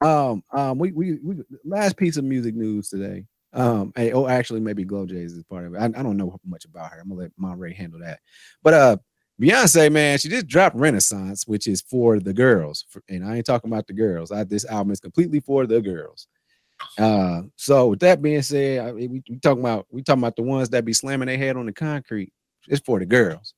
Um, um, we, we, we, last piece of music news today. Um, hey, oh, actually, maybe GloJay's is part of it. I, I don't know much about her. I'm gonna let Monray handle that. But uh, Beyonce, man, she just dropped Renaissance, which is for the girls. For, and I ain't talking about the girls. I, this album is completely for the girls. Uh, so with that being said, I, we, we talking about we talking about the ones that be slamming their head on the concrete. It's for the girls.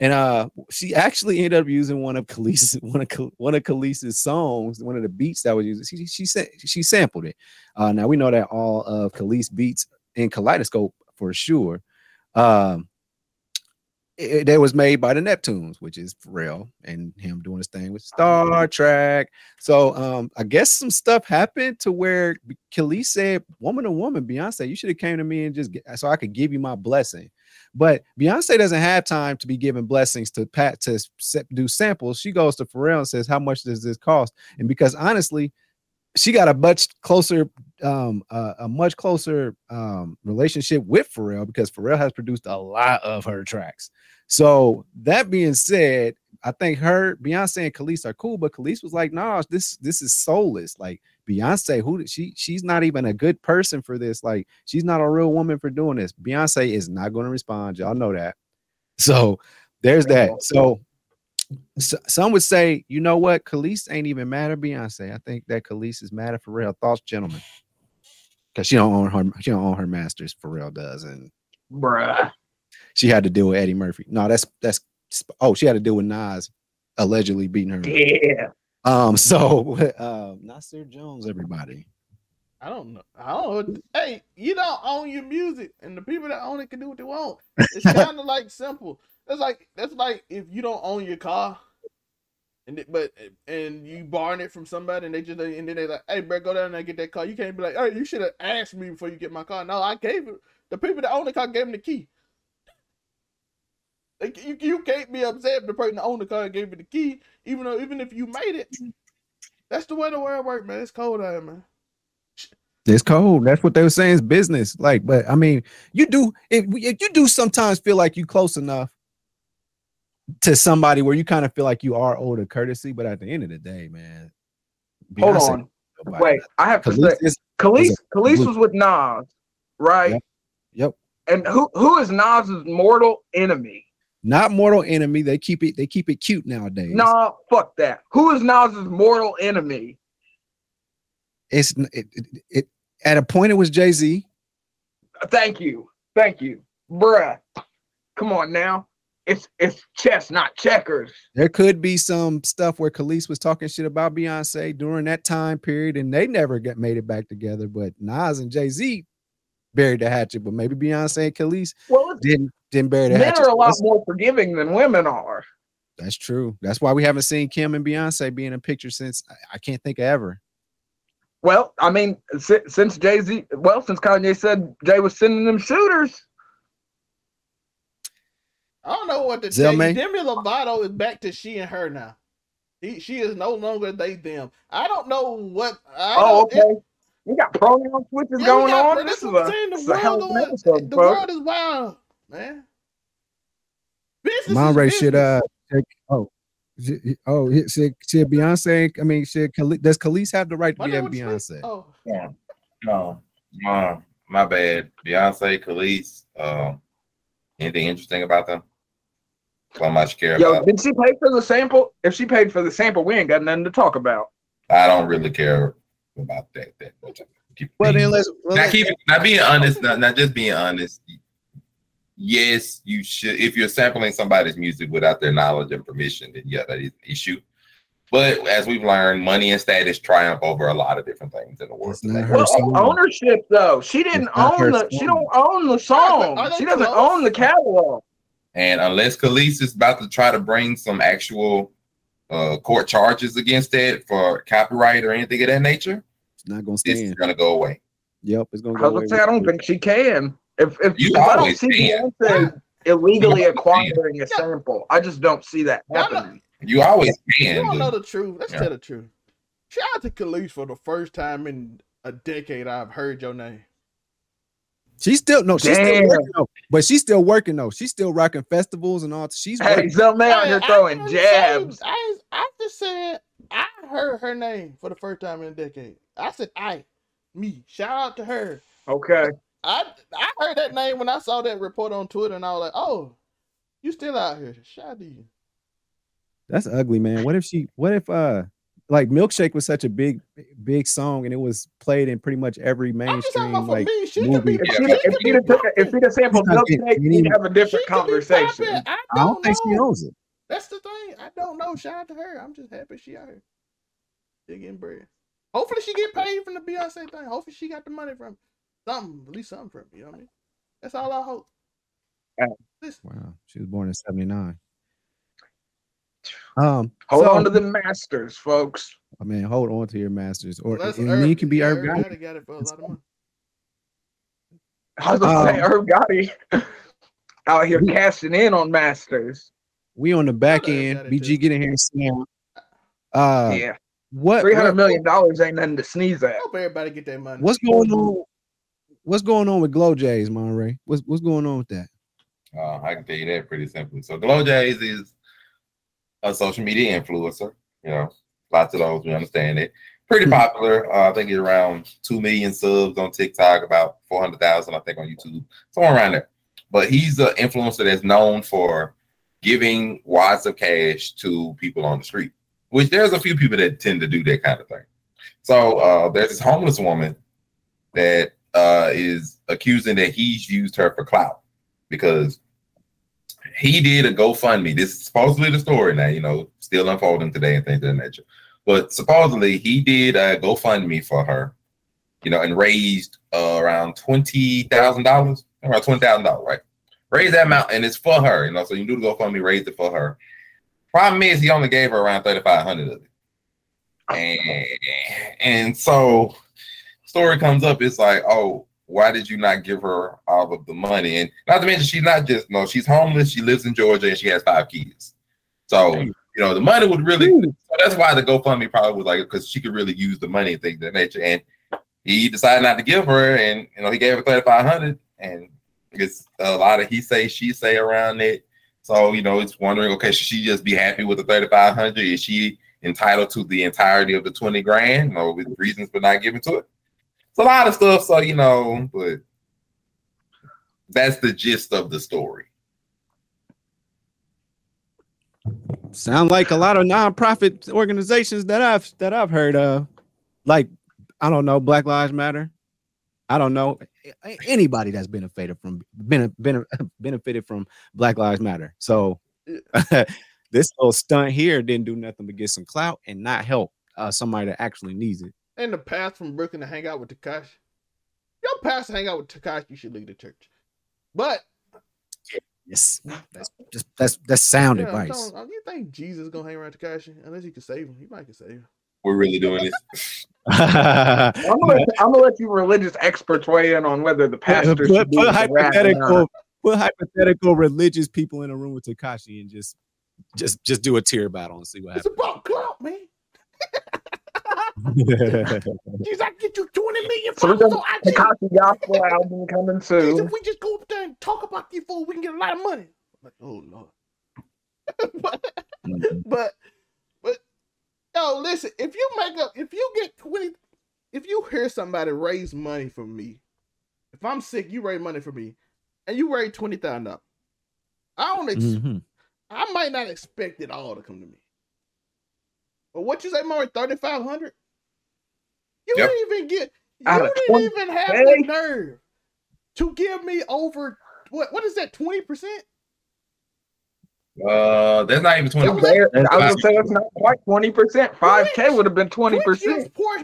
And uh, she actually ended up using one of Kelis, one of one of Kelis's songs, one of the beats that was used. She she said she sampled it. Uh, now we know that all of Kelis beats in Kaleidoscope for sure. Um, it, it was made by the Neptunes, which is Pharrell and him doing his thing with Star Trek. So um, I guess some stuff happened to where Kelis said, "Woman to woman, Beyonce, you should have came to me and just get, so I could give you my blessing." But Beyonce doesn't have time to be giving blessings to Pat to do samples. She goes to Pharrell and says, how much does this cost? And because honestly, she got a much closer, um, uh, a much closer um, relationship with Pharrell because Pharrell has produced a lot of her tracks. So that being said, I think her, Beyonce and Kelis are cool, but Kelis was like, nah, this this is soulless. Like Beyonce, who she she's not even a good person for this. Like she's not a real woman for doing this. Beyonce is not going to respond. Y'all know that. So there's that. So, so some would say, you know what? Kelis ain't even mad at Beyonce. I think that Kelis is mad at Pharrell. Thoughts, gentlemen? Because she don't own her she don't own her masters. Pharrell does, and bruh, she had to deal with Eddie Murphy. No, that's that's. Oh, she had to deal with Nas allegedly beating her. Yeah. Um. So, uh, Nasir Jones, everybody. I don't know. I don't. Hey, you don't own your music, and the people that own it can do what they want. It's kind of like simple. That's like that's like if you don't own your car, and it, but and you borrowing it from somebody, and they just and then they like, hey, bro, go down there and get that car. You can't be like, oh, you should have asked me before you get my car. No, I gave it. The people that own the car gave them the key. Like you, you can't be upset if the person that owned the car gave it the key, even though even if you made it. That's the way the world works, man. It's cold out here, man. It's cold. That's what they were saying. It's business. Like, but I mean, you do if, if you do sometimes feel like you close enough to somebody where you kind of feel like you are owed a courtesy, but at the end of the day, man. Hold on. Wait, I have to say Kelis Kelis was with Nas, right? Yep. yep. And who who is Nas's mortal enemy? Not mortal enemy. They keep it. They keep it cute nowadays. Nah, fuck that. Who is Nas's mortal enemy? It's it, it, it at a point it was Jay-Z. Thank you, thank you, bruh. Come on now. It's it's chess, not checkers. There could be some stuff where Kelis was talking shit about Beyonce during that time period, and they never got made it back together. But Nas and Jay-Z buried the hatchet, but maybe Beyonce and Kelis well, didn't didn't bury the hatchet. Men are a lot more forgiving than women are. That's true. That's why we haven't seen Kim and Beyonce be in a picture since I can't think of ever. Well, I mean, since, since Jay-Z, well, since Kanye said Jay was sending them shooters. I don't know what to tell you. Demi Lovato is back to she and her now. He, she is no longer they them. I don't know what. I oh, okay. It, We got pronoun switches yeah, going got, on. This is what I'm a, the, world a episode, the world is wild, man. Business Monray should uh oh oh should, should Beyonce? I mean, should Kelis, does Kelis have the right to be at Beyonce? Oh yeah, no, my my bad. Beyonce, Kelis. Um, uh, anything interesting about them? so much care Yo, about. Yo, did she pay for the sample? If she paid for the sample, we ain't got nothing to talk about. I don't really care about that that much. Well, then let's, well, now let's keep not being honest, not, not just being honest. Yes, you should. If you're sampling somebody's music without their knowledge and permission, then yeah, that is an issue. But as we've learned, money and status triumph over a lot of different things in the world. Well, song. ownership though, she didn't own the. Song. She don't own the song. She doesn't own the catalog. And unless Kelis is about to try to bring some actual uh, court charges against it for copyright or anything of that nature, it's not going to stand. It's going to go away. Yep, it's going to go away. I don't think she can. If if, you if I don't see can. Beyonce illegally acquiring can. a sample, I just don't see that happening. You always can. You don't know the truth. Let's yeah. tell the truth. Shout out to Kelis for the first time in a decade I've heard your name. She's still no, she's Damn. still working though. But she's still working though. She's still rocking festivals and all. She's hey, Zell May out here throwing I jabs. Say, I, I just said I heard her name for the first time in a decade. I said I, me. Shout out to her. Okay. I I heard that name when I saw that report on Twitter, and I was like, "Oh, you still out here? Shout out to you." That's ugly, man. What if she? What if uh, like Milkshake was such a big, big song, and it was played in pretty much every mainstream like me. She movie. Could be, if she, she could have sampled Milkshake, we'd have a different conversation. I don't, I don't think she owns it. That's the thing. I don't know. Shout out to her. I'm just happy she out here. She getting bread. Hopefully, she get paid from the Beyonce thing. Hopefully, she got the money from. Something, at least something for me, you know what I mean? That's all I hope. Listen. Wow, she was born in seventy-nine. Um, hold so, on to the masters, folks. I mean, hold on to your masters, or well, and Irv, you can be Irv Gotti. Got it for a lot of money. I was gonna um, say Irv Gotti out here we, cashing in on masters. We on the back end. B G, get in here and slam. Uh, yeah, what three hundred million dollars ain't nothing to sneeze at. I hope everybody get their money. What's going on? What's going on with GloJay's, Monray? What's what's going on with that? Uh, I can tell you that pretty simply. So GloJay's is a social media influencer. You know, lots of those. We understand it. Pretty popular. Uh, I think it's around two million subs on TikTok, about four hundred thousand, I think, on YouTube, somewhere around there. But he's an influencer that's known for giving wads of cash to people on the street, which there's a few people that tend to do that kind of thing. So uh, there's this homeless woman that. Uh, is accusing that he's used her for clout because he did a GoFundMe. This is supposedly the story now, you know, still unfolding today and things of that nature. But supposedly he did a GoFundMe for her, you know, and raised uh, around twenty thousand dollars, around twenty thousand dollars, right? Raised that amount and it's for her, you know, so you do the GoFundMe, raised it for her. Problem is he only gave her around thirty-five hundred dollars of it. And, and so... story comes up, it's like, oh, why did you not give her all of the money? And not to mention, she's not just no, she's homeless. She lives in Georgia and she has five kids. So you know, the money would really. So that's why the GoFundMe probably was like, because she could really use the money and things of that nature. And he decided not to give her, and you know, he gave her thirty-five hundred dollars, and it's a lot of he say she say around it. So you know, it's wondering, okay, should she just be happy with the thirty-five hundred dollars? Is she entitled to the entirety of the twenty grand? No, with reasons for not giving to it. A lot of stuff, so you know, but that's the gist of the story. Sound like a lot of nonprofit organizations that I've that I've heard of, like I don't know, Black Lives Matter. I don't know anybody that's benefited from been, been, benefited from Black Lives Matter. So this little stunt here didn't do nothing but get some clout and not help uh, somebody that actually needs it. In the path from Brooklyn to hang out with Takashi. Your path to hang out with Takashi, you should leave the church. But yes, that's just that's that's sound yeah, advice. Do you think Jesus is gonna hang around Takashi unless he can save him? He might can save him. We're really doing this. I'm, gonna let, I'm gonna let you religious experts weigh in on whether the pastor put, should put hypothetical put hypothetical religious people in a room with Takashi and just just just do a tear battle and see what happens. It's about clout, man. Jeez, I get you twenty million followers so I can copy gospel album coming soon. Jeez, if we just go up there and talk about these fools, we can get a lot of money. I'm like, oh Lord. but, mm-hmm. but but yo, listen, if you make up if you get twenty if you hear somebody raise money for me, if I'm sick, you raise money for me, and you raise twenty thousand dollars. I don't ex- mm-hmm. I might not expect it all to come to me. But what you say, more thirty-five hundred? You yep. didn't even get, you didn't even have the nerve to give me over, what, what is that, twenty percent? Uh, that's not even twenty percent. I was gonna say it's not quite twenty percent. five K would have been twenty percent. Twitch poor,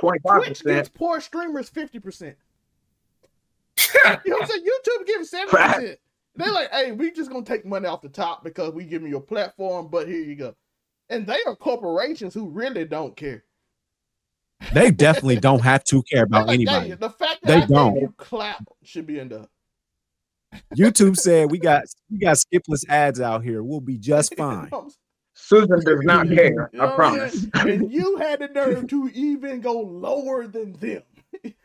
twenty-five percent. Twitch poor streamers fifty percent. You know what I'm saying? YouTube gives seventy percent. They're like, hey, we just gonna take money off the top because we giving you a platform, but here you go. And they are corporations who really don't care. They definitely don't have to care about like, anybody. Hey, the fact that they I don't you clap should be in the YouTube said we got we got skipless ads out here. We'll be just fine. Susan does not care. You know I promise. I mean? And you had the nerve to even go lower than them.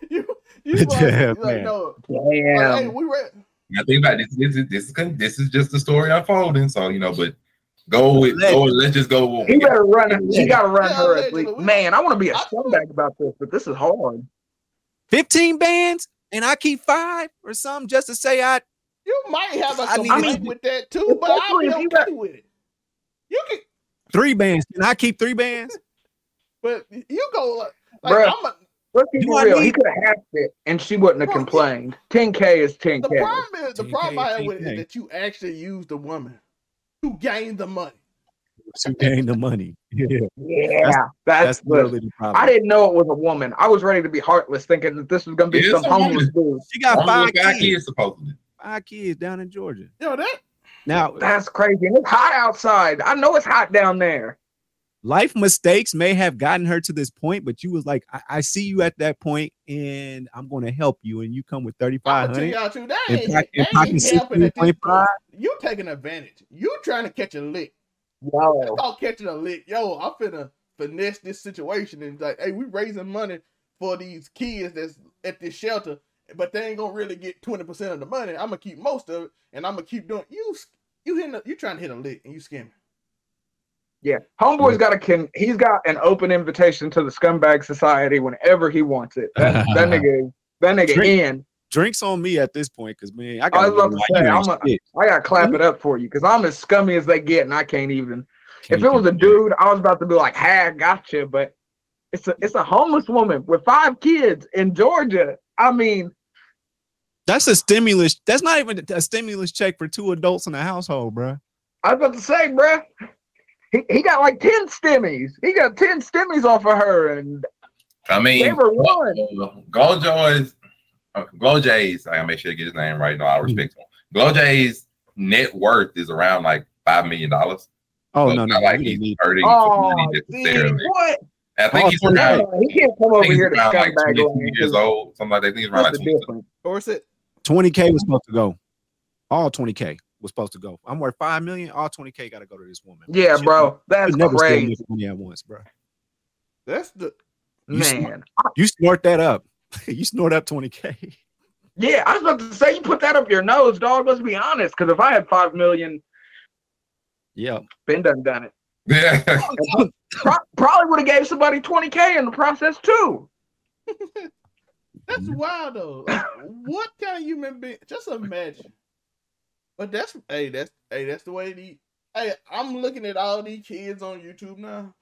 you you like, yeah, like no. Damn. Like, hey, we were. Now think about it. This is this, this, this is just the story unfolding. So you know, but go with go. Let's just go. With, you better run. Her. She gotta run yeah, her. Like, man, I want to be a scumbag about this, but this is hard. Fifteen bands, and I keep five or something just to say I. You might have a complaint I mean, with that too, but I'll be okay got, with it. You can three bands. Can I keep three bands? But you go like, like I'm a. Let's be real. He could have asked it, and she wouldn't have complained. ten K is ten K. The problem is, the problem I have with it is that you actually used the woman to gain the money. To gain the money. Yeah. Yeah. That's, that's, that's literally the problem. I didn't know it was a woman. I was ready to be heartless, thinking that this was going to be some homeless dude. She got five kids, supposedly. Five kids down in Georgia. Yo, that now that's crazy. It's hot outside. I know it's hot down there. Life mistakes may have gotten her to this point, but you was like, I, I see you at that point, and I'm going to help you. And you come with thirty-five hundred. You taking advantage. You trying to catch a lick. Wow. That's all catching a lick. Yo, I'm finna finesse this situation. And like, hey, we raising money for these kids that's at this shelter, but they ain't going to really get twenty percent of the money. I'm going to keep most of it, and I'm going to keep doing you. You hitting a, you trying to hit a lick, and you skimming. Yeah, homeboy's got a can. He's got an open invitation to the scumbag society whenever he wants it. That, that nigga, that nigga Drink, in. Drinks on me at this point, because man, I got. I love to say, I'm a, I gotta clap it up for you, because I'm as scummy as they get, and I can't even. Can't if it was a dude, I was about to be like, "Hey, I gotcha," but it's a it's a homeless woman with five kids in Georgia. I mean, that's a stimulus. That's not even a stimulus check for two adults in a household, bro. I was about to say, bro. He, he got like ten stimmies. He got ten stimmies off of her, and I mean, they were one. GloJay's, GloJay's. I gotta make sure to get his name right. No, I respect mm-hmm. him. GloJay's net worth is around like five million dollars. Oh so no, no, like he's hurting oh, money necessarily. Geez, what? I think oh, he's around. No, he can't come over here to scumbag like twenty-two years old. Somebody, I think he's around What's like twenty. Or is it twenty K was supposed to go? All twenty K. Was supposed to go. I'm worth five million. All twenty K got to go to this woman. Yeah, bro, that's crazy. Money at once, bro. That's the you man. Snort, you snort that up. You snort up twenty K. Yeah, I was about to say you put that up your nose, dog. Let's be honest, because if I had five million, yeah, Ben done done it. Yeah, probably would have gave somebody twenty K in the process too. That's wild though. What kind of human being? Just imagine. But that's hey, that's hey, that's the way the hey. I'm looking at all these kids on YouTube now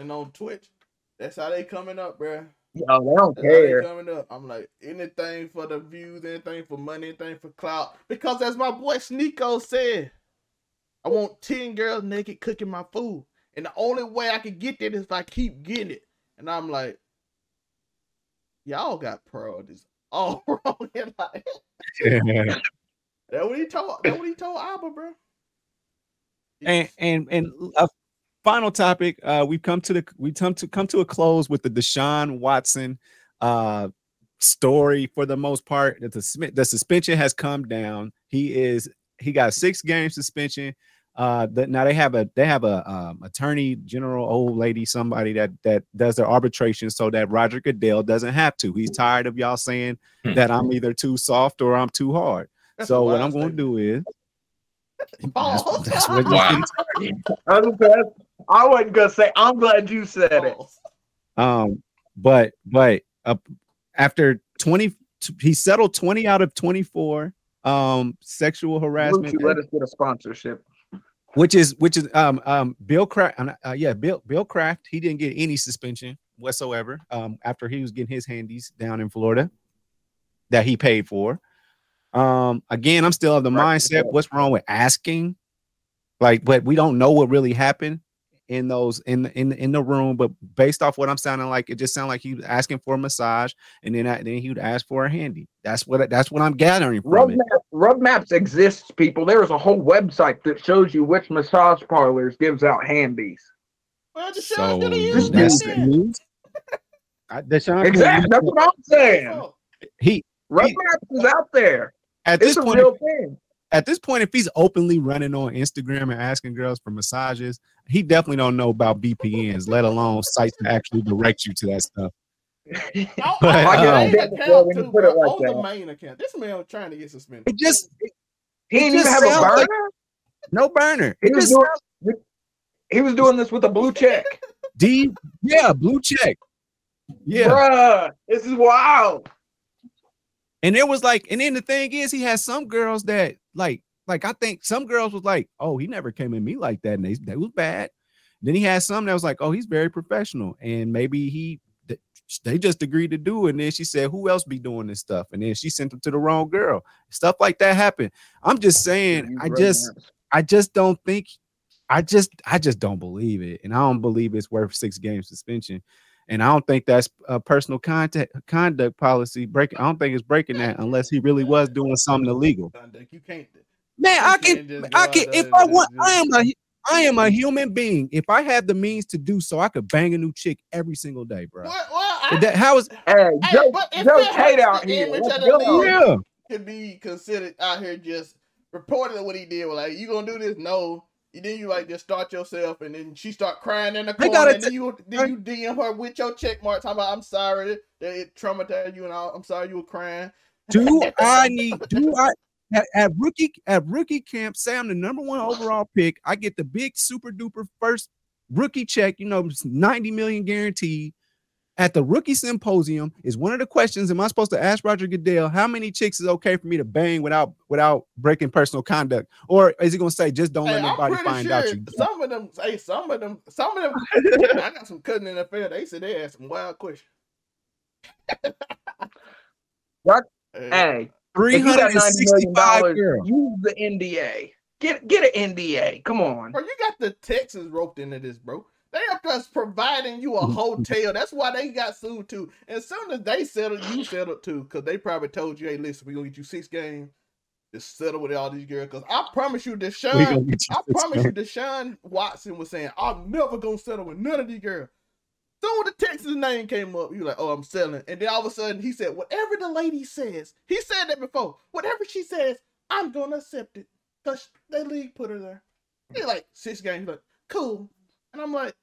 and on Twitch. That's how they coming up, bro. No, they don't that's care. How they coming up, I'm like anything for the views, anything for money, anything for clout. Because as my boy Sneeko said, I want ten girls naked cooking my food, and the only way I can get that is if I keep getting it. And I'm like, y'all got priorities all wrong in life. Yeah. That's what he told. That's what he told Abba, bro. And and and a final topic. Uh, we've come to the we come to come to a close with the Deshaun Watson uh, story for the most part. That the the suspension has come down. He is he got a six game suspension. Uh, the, now they have a they have a um, attorney general old lady somebody that that does their arbitration so that Roger Goodell doesn't have to. He's tired of y'all saying that I'm either too soft or I'm too hard. That's so what I'm going to do is, oh. that's, that's what wow. I wasn't going to say. I'm glad you said it. Um, but but uh, after twenty, he settled twenty out of twenty-four um sexual harassment. Luke, you let us get a sponsorship. which is which is um um Bill Kraft. Uh, yeah, Bill Bill Kraft. He didn't get any suspension whatsoever um after he was getting his handies down in Florida that he paid for. Um, again, I'm still of the mindset. What's wrong with asking? Like, but we don't know what really happened in those in in in the room. But based off what I'm sounding like, it just sounded like he was asking for a massage, and then I, then he would ask for a handy. That's what that's what I'm gathering from rub it. Map, rub maps exists, people. There is a whole website that shows you which massage parlors gives out handies. Well, Deshaun so could have used that. Exactly. That's that. What I'm saying. He rub he, maps is out there. At it's this a point, real thing. At this point, if he's openly running on Instagram and asking girls for massages, he definitely don't know about B P Ns, let alone sites to actually direct you to that stuff. Oh, but, I got um, account too, put it like oh, the main account. This man was trying to get suspended. It just it, he didn't even have a burner. Like, no burner. He was, doing, sounds, he was doing this with a blue check. D, yeah, blue check. Yeah, bruh, this is wild. And it was like, and then the thing is, he has some girls that like, like I think some girls was like, oh, he never came at me like that, and they, they was bad. And then he had some that was like, oh, he's very professional, and maybe he, they just agreed to do it. And then she said, who else be doing this stuff? And then she sent them to the wrong girl. Stuff like that happened. I'm just saying, I just, I just don't think, I just, I just don't believe it, and I don't believe it's worth six game suspension. And I don't think that's a personal contact, conduct policy breaking. I don't think it's breaking that unless he really was doing something illegal. You can't, man, I can, I can. If I want, I am a, I am a human being. If I have the means to do so, I could bang a new chick every single day, bro. Well, well, I, that, how is? Hey, Joe, but if Joe Tate out here, yeah, could be considered out here just reporting what he did. Like, you gonna do this? No. Then you like just start yourself, and then she start crying in the corner. And then you then you D M her with your check mark, talking about I'm sorry that it traumatized you, and all, I'm sorry you were crying. Do I need? Do I at, at rookie at rookie camp? Say I'm the number one overall pick. I get the big super duper first rookie check. You know, ninety million guaranteed. At the rookie symposium is one of the questions. Am I supposed to ask Roger Goodell how many chicks is okay for me to bang without without breaking personal conduct, or is he gonna say just don't hey, let nobody find sure out? You some of them, hey, some of them, some of them. I got some cutting in the field. They said they asked some wild questions. What? Hey, three hundred and sixty-five girls. Use the N D A. Get get an N D A. Come on. Bro, you got the Texans roped into this, bro. They're just providing you a hotel. That's why they got sued too. As soon as they settled, you settled too, because they probably told you, "Hey, listen, we gonna get you six games. Just settle with all these girls." Because I promise you, Deshaun, you I promise you, Deshaun Watson was saying, "I'm never gonna settle with none of these girls." Soon the Texas name came up, you like, "Oh, I'm selling." And then all of a sudden, he said, "Whatever the lady says," he said that before. Whatever she says, I'm gonna accept it because the league put her there. He like six games, like cool, and I'm like.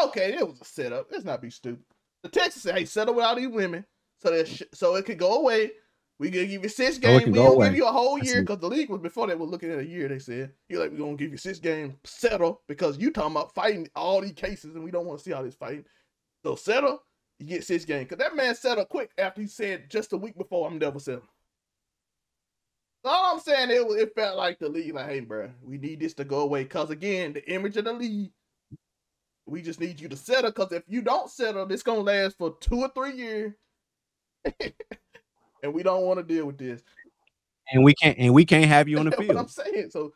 Okay, it was a setup. Let's not be stupid. The Texans said, "Hey, settle with all these women, so that sh- so it could go away. We gonna give you six games. Oh, we don't give you a whole year because the league was before they were looking at a year. They said you're like we're gonna give you six games. Settle because you talking about fighting all these cases, and we don't want to see all this fighting. So settle. You get six games because that man settled quick after he said just a week before I'm never settling. So all I'm saying it was, it felt like the league like, hey, bro, we need this to go away because again, the image of the league. We just need you to settle because if you don't settle, this gonna last for two or three years, and we don't want to deal with this. And we can't, and we can't have you on the field. What I'm saying, so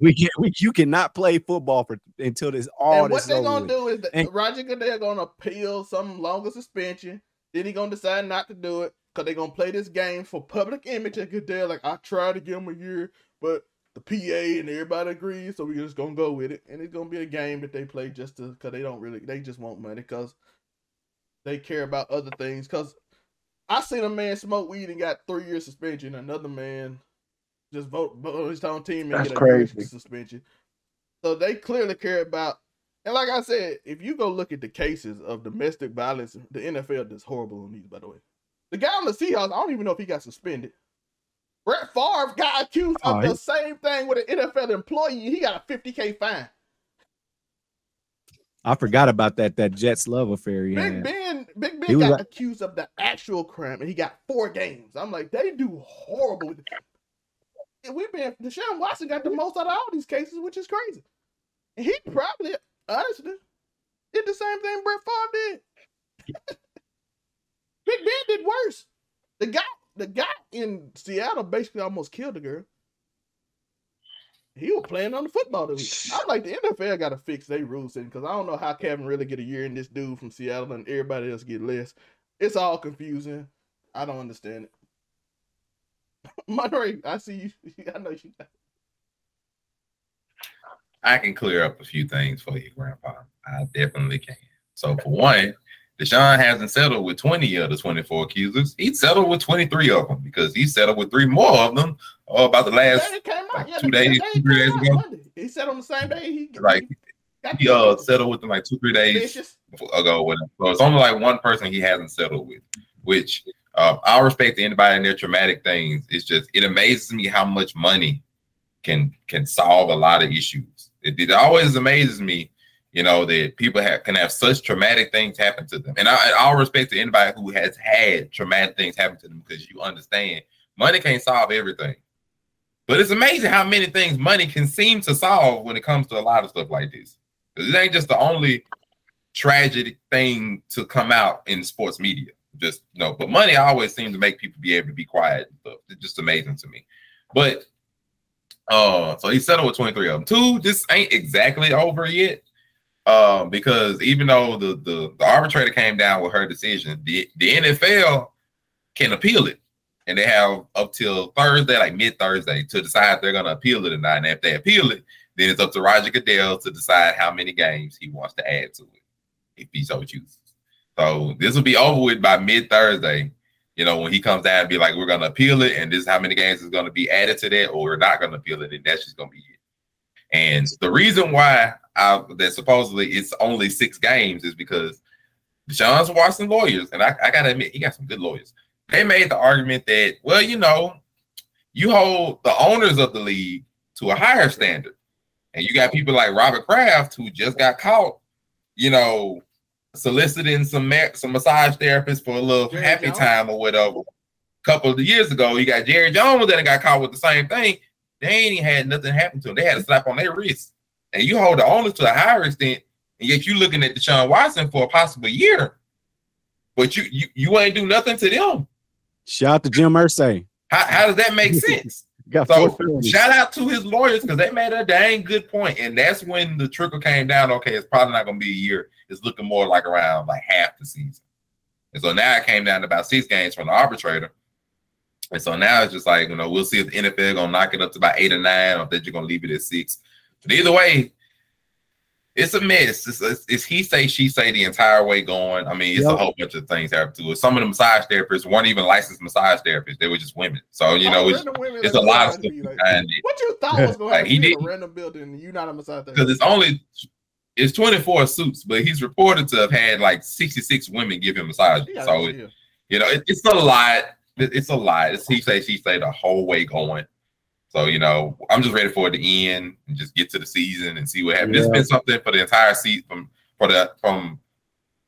we can't. We, you cannot play football for until this all. And what they're gonna with. do is that and, Roger Goodell gonna appeal some longer suspension. Then he gonna decide not to do it because they're gonna play this game for public image. And Goodell like I tried to give him a year, but. The P A and everybody agrees, so we're just gonna go with it, and it's gonna be a game that they play just to, cause they don't really, they just want money, cause they care about other things. Cause I seen a man smoke weed and got three years suspension. Another man just vote, vote his own team and That's get a crazy. year suspension. So they clearly care about. And like I said, if you go look at the cases of domestic violence, the N F L does horrible on these. By the way, the guy on the Seahawks, I don't even know if he got suspended. Brett Favre got accused of right. the same thing with an N F L employee. He got a fifty K fine. I forgot about that, that Jets love affair. Big had. Ben, Big Ben got like... accused of the actual crime, and he got four games. I'm like, they do horrible. We've been Deshaun Watson got the most out of all these cases, which is crazy. He probably, honestly, did the same thing Brett Favre did. Big Ben did worse. The guy, the guy in Seattle basically almost killed the girl. He was playing on the football this week. I like the N F L got to fix their rules in, because I don't know how Kevin really get a year in this dude from Seattle and everybody else get less. It's all confusing. I don't understand it. Monterey, I see you. I know you. I can clear up a few things for you, Grandpa. I definitely can. So, for one, Deshaun hasn't settled with twenty of the twenty-four accusers. He settled with twenty-three of them, because he settled with three more of them uh, about the last like, yeah, two days, two days ago. He settled on the same day. He like he uh, settled with them like two, three days Delicious. ago. With him. So it's only like one person he hasn't settled with, which uh, I respect to anybody and their traumatic things. It's just, it amazes me how much money can can solve a lot of issues. It, it always amazes me, you know, that people have, can have such traumatic things happen to them. And I, I'll respect to anybody who has had traumatic things happen to them, because you understand money can't solve everything. But it's amazing how many things money can seem to solve when it comes to a lot of stuff like this. Because it ain't just the only tragic thing to come out in sports media. Just, you know, but money always seems to make people be able to be quiet and stuff. It's just amazing to me. But Uh, so he settled with twenty-three of them. Two, this ain't exactly over yet, um, because even though the, the the arbitrator came down with her decision, the, the N F L can appeal it, and they have up till Thursday, like mid Thursday, to decide if they're gonna appeal it or not. And if they appeal it, then it's up to Roger Goodell to decide how many games he wants to add to it, if he so chooses. So this will be over with by mid Thursday. You know, when he comes down and be like, we're going to appeal it, and this is how many games is going to be added to that, or we're not going to appeal it, and that's just going to be it. And the reason why I, that supposedly it's only six games is because Deshaun Watson lawyers, and I, I got to admit, he got some good lawyers. They made the argument that, well, you know, you hold the owners of the league to a higher standard. And you got people like Robert Kraft, who just got caught, you know, soliciting some ma- some massage therapists for a little Jerry happy Jones. time or whatever. A couple of years ago, you got Jerry Jones that got caught with the same thing. They ain't even had nothing happen to them. They had a slap on their wrist. And you hold the owners to a higher extent, and yet you looking at Deshaun Watson for a possible year. But you you, you ain't do nothing to them. Shout out to Jim Irsay. How, how does that make sense? So shout out to his lawyers, because they made a dang good point. And that's when the trickle came down. Okay, it's probably not going to be a year. It's looking more like around like half the season. And so now it came down to about six games from the arbitrator. And so now it's just like, you know, we'll see if the N F L going to knock it up to about eight or nine, or if they're going to leave it at six. But either way, it's a mess. It's, it's, it's he say, she say the entire way going. I mean, it's yep. a whole bunch of things happen to it. Some of the massage therapists weren't even licensed massage therapists. They were just women. So, you know, oh, it's, it's a lot of stuff. Like, what you thought was going like, to be in a random building and you're not a massage therapist? Because it's only it's twenty-four suits, but he's reported to have had like sixty-six women give him massages. Yeah, so, it, you know, it, it's a lot. It, it's a lot. It's he say, she say the whole way going. So, you know, I'm just ready for it to end and just get to the season and see what happens. Yeah. It's been something for the entire season from for the from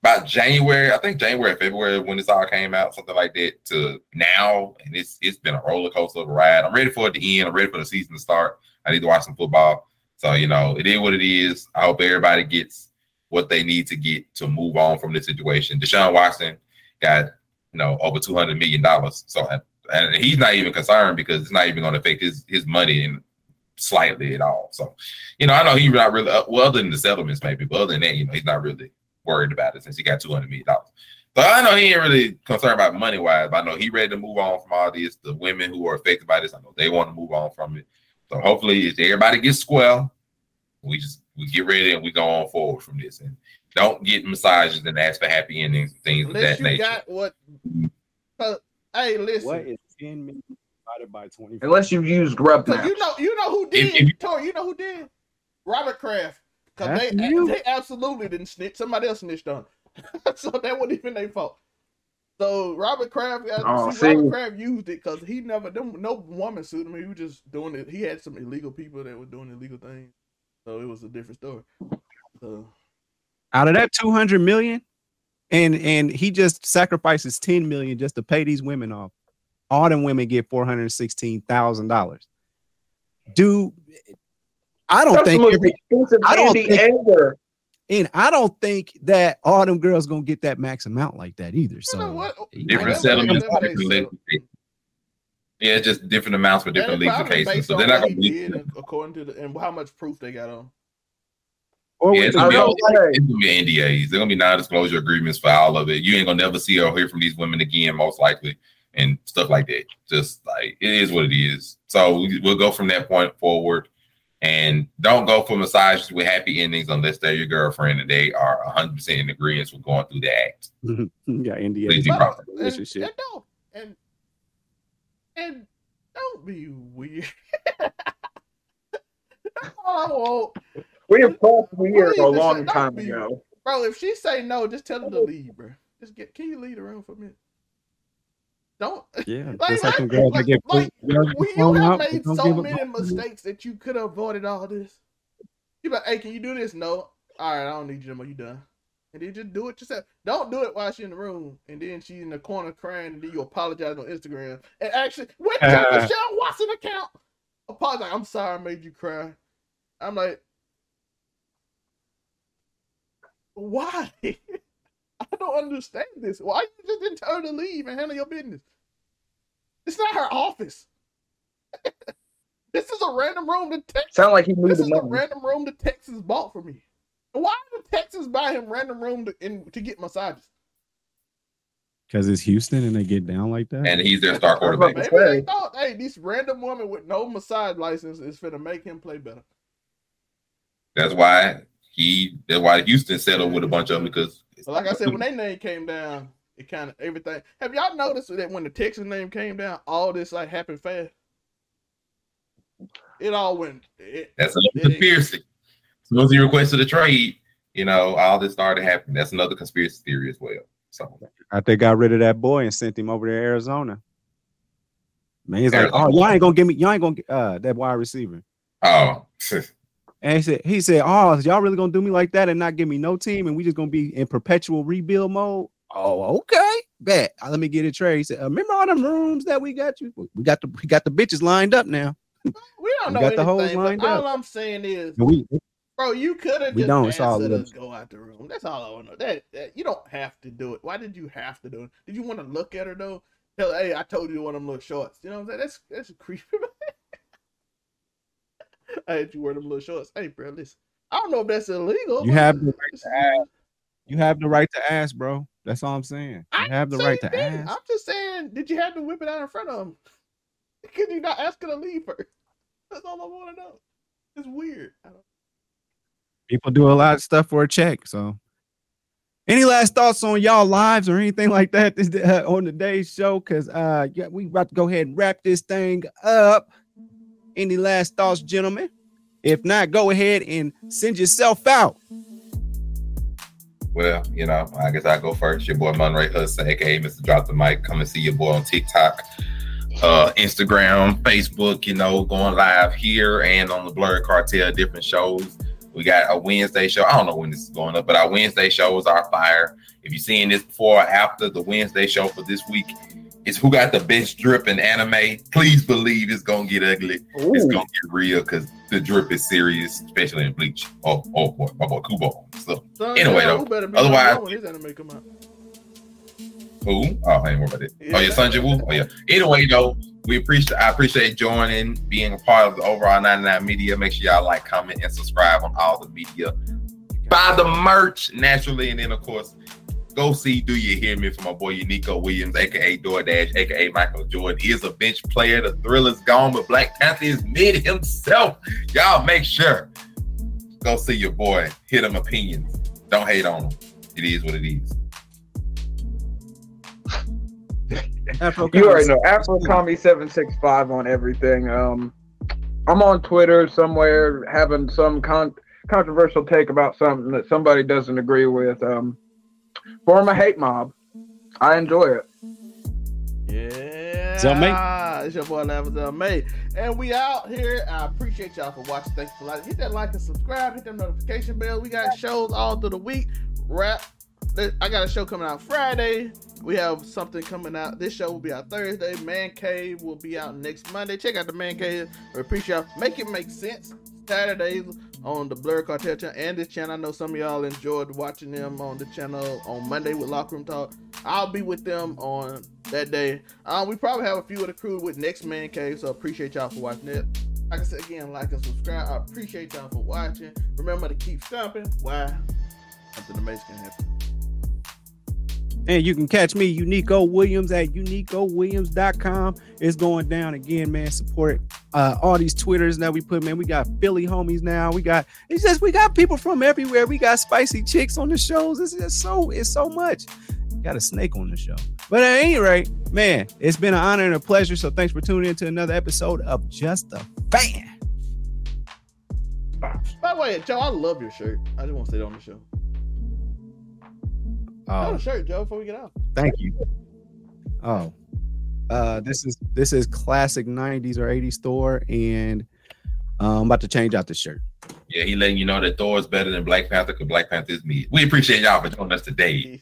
about January, I think January, February, when this all came out, something like that, to now. And it's it's been a roller coaster of a ride. I'm ready for it to end. I'm ready for the season to start. I need to watch some football. So, you know, it is what it is. I hope everybody gets what they need to get to move on from this situation. Deshaun Watson got, you know, over two hundred million dollars. So, and he's not even concerned, because it's not even going to affect his, his money in slightly at all. So, you know, I know he's not really, well, other than the settlements maybe, but other than that, you know, he's not really worried about it, since he got two hundred million dollars. So I know he ain't really concerned about money-wise, but I know he's ready to move on from all this. The women who are affected by this, I know they want to move on from it. So hopefully if everybody gets square, we just we get ready and we go on forward from this. And don't get massages and ask for happy endings and things Unless of that you nature. Got what, uh, hey, listen. What is ten minutes divided by twenty? Unless you use grub now. You know, you know who did, if, if, Tori, you know who did? Robert Kraft. Because they, they absolutely didn't snitch. Somebody else snitched on it. So that wasn't even their fault. So Robert Kraft, oh, see, Robert Kraft used it, because he never, them, no woman sued him. He was just doing it. He had some illegal people that were doing illegal things, so it was a different story. So, out of that two hundred million, and and he just sacrifices ten million just to pay these women off. All them women get four hundred sixteen thousand dollars. Do I don't That's think every, I don't Andy think, ever. And I don't think that all them girls gonna get that max amount like that either. So you know what? Different settlements, different legislation. Yeah, it's just different amounts for different leagues of cases. So they're not gonna be according to the, and how much proof they got on. Or yeah, it's gonna, be all, it's gonna be N D As. They're gonna be non-disclosure agreements for all of it. You ain't gonna never see or hear from these women again, most likely, and stuff like that. Just like it is what it is. So we, we'll go from that point forward, and don't go for massages with happy endings unless they're your girlfriend and they are one hundred percent in agreement with going through the act. Yeah, N D As. Relationship. And, and don't and and don't be weird. Oh. We have talked weird a long time ago. Bro, if she say no, just tell her to leave, bro. Just get, can you leave the room for a minute? Don't. Yeah. Like, like, I, girls like, get like girls you have made so many mistakes that you could have avoided all this. You like, hey, can you do this? No. All right, I don't need you anymore. You done. And then just do it yourself. Don't do it while she's in the room. And then she's in the corner crying, and then you apologize on Instagram. And actually, went to uh, the Deshaun Watson account. Apologize. I'm sorry I made you cry. I'm like, why? I don't understand this. Why you just didn't tell her to leave and handle your business? It's not her office. This is a random room to Texas. Sound like he moved. This is money. A random room to Texas bought for me. Why did Texas buy him random room to in, to get massages? Because it's Houston and they get down like that. And he's their star quarterback. Maybe they thought, hey, this random woman with no massage license is finna make him play better. That's why. He that's why Houston settled with a bunch of them because so like I said, when their name came down, it kind of everything. Have y'all noticed that when the Texas name came down, all this like happened fast? It all went. It, that's another it, conspiracy. It, as soon as he requested a trade, you know, all this started happening. That's another conspiracy theory as well. So I think I got rid of that boy and sent him over to Arizona. Man, he's Arizona. Like, oh, y'all ain't gonna give me, y'all ain't gonna get uh, that wide receiver. Oh. And he said, he said, oh, y'all really going to do me like that and not give me no team and we just going to be in perpetual rebuild mode? Oh, okay. Bet. Let me get a trade. He said, uh, remember all them rooms that we got you? We got the we got the bitches lined up now. We don't know we got anything, the hoes lined all up. All I'm saying is, we, bro, you could have just don't, answered us go out the room. That's all I want to know. That, that, you don't have to do it. Why did you have to do it? Did you want to look at her, though? Tell her, hey, I told you one of them little shorts. You know what I'm saying? That's, that's creepy. I had you wear them little shorts. Hey, bro, listen. I don't know if that's illegal. You have the right to ask. You have the right to ask, bro. That's all I'm saying. You I have the right to didn't. ask. I'm just saying, did you have to whip it out in front of him? Could you not ask her to leave her? That's all I want to know. It's weird. I don't... People do a lot of stuff for a check. So, any last thoughts on y'all lives or anything like that this, uh, on today's show? Because uh, yeah, we about to go ahead and wrap this thing up. Any last thoughts, gentlemen? If not, go ahead and send yourself out. Well, you know, I guess I'll go first. Your boy Monray Hudson, aka Mister Drop the Mic. Come and see your boy on TikTok, uh, Instagram, Facebook, you know, going live here and on the Blurred Cartel, different shows. We got a Wednesday show. I don't know when this is going up, but our Wednesday shows are fire. If you're seeing this before or after the Wednesday show for this week, it's who got the best drip in anime. Please believe it's gonna get ugly. Ooh. It's gonna get real because the drip is serious, especially in Bleach. Oh, oh boy, my boy Kubo. So, so anyway, though, otherwise, when his anime come out. Who? Oh, I ain't worried about it. Yeah. Oh yeah, Sanji Wu. Oh yeah. Anyway, though, we appreciate. I appreciate joining, being a part of the overall ninety-nine media. Make sure y'all like, comment, and subscribe on all the media. Buy the merch naturally, and then of course. Go see Do You Hear Me from my boy Nico Williams, aka DoorDash, aka Michael Jordan. He is a bench player. The thrill is gone, but Black Panther is mid himself. Y'all make sure. Go see your boy. Hit him opinions. Don't hate on him. It is what it is. You already know. Afro Commie seven six five on everything. Um, I'm on Twitter somewhere having some con- controversial take about something that somebody doesn't agree with. Um, Form a hate mob. I enjoy it. Yeah. Zell May. It's your boy, Zell May. And we out here. I appreciate y'all for watching. Thanks for liking. Hit that like and subscribe. Hit that notification bell. We got shows all through the week. Rap. I got a show coming out Friday. We have something coming out. This show will be out Thursday. Man Cave will be out next Monday. Check out the Man Cave. We appreciate y'all. Make it make sense. Saturdays on the Blurred Cartel channel and this channel. I know some of y'all enjoyed watching them on the channel on Monday with Locker Room Talk. I'll be with them on that day. Um, we probably have a few of the crew with next Man Cave, so appreciate y'all for watching it. Like I said again, like and subscribe. I appreciate y'all for watching. Remember to keep stomping. Why? Something amazing can happen. And you can catch me, Unico Williams, at unico williams dot com. It's going down again, man. Support uh, all these Twitters that we put, man. We got Philly homies now. We got it's just we got people from everywhere. We got spicy chicks on the shows. It's just so it's so much. Got a snake on the show. But at any rate, man, it's been an honor and a pleasure. So thanks for tuning in to another episode of Just a Fan. By the way, Joe, I love your shirt. I just want to say that on the show. Oh, no shirt, Joe, before we get out. Thank you. Oh, uh, this is this is classic nineties or eighties Thor, and uh, I'm about to change out the shirt. Yeah, he letting you know that Thor is better than Black Panther because Black Panther is me. We appreciate y'all for joining us today.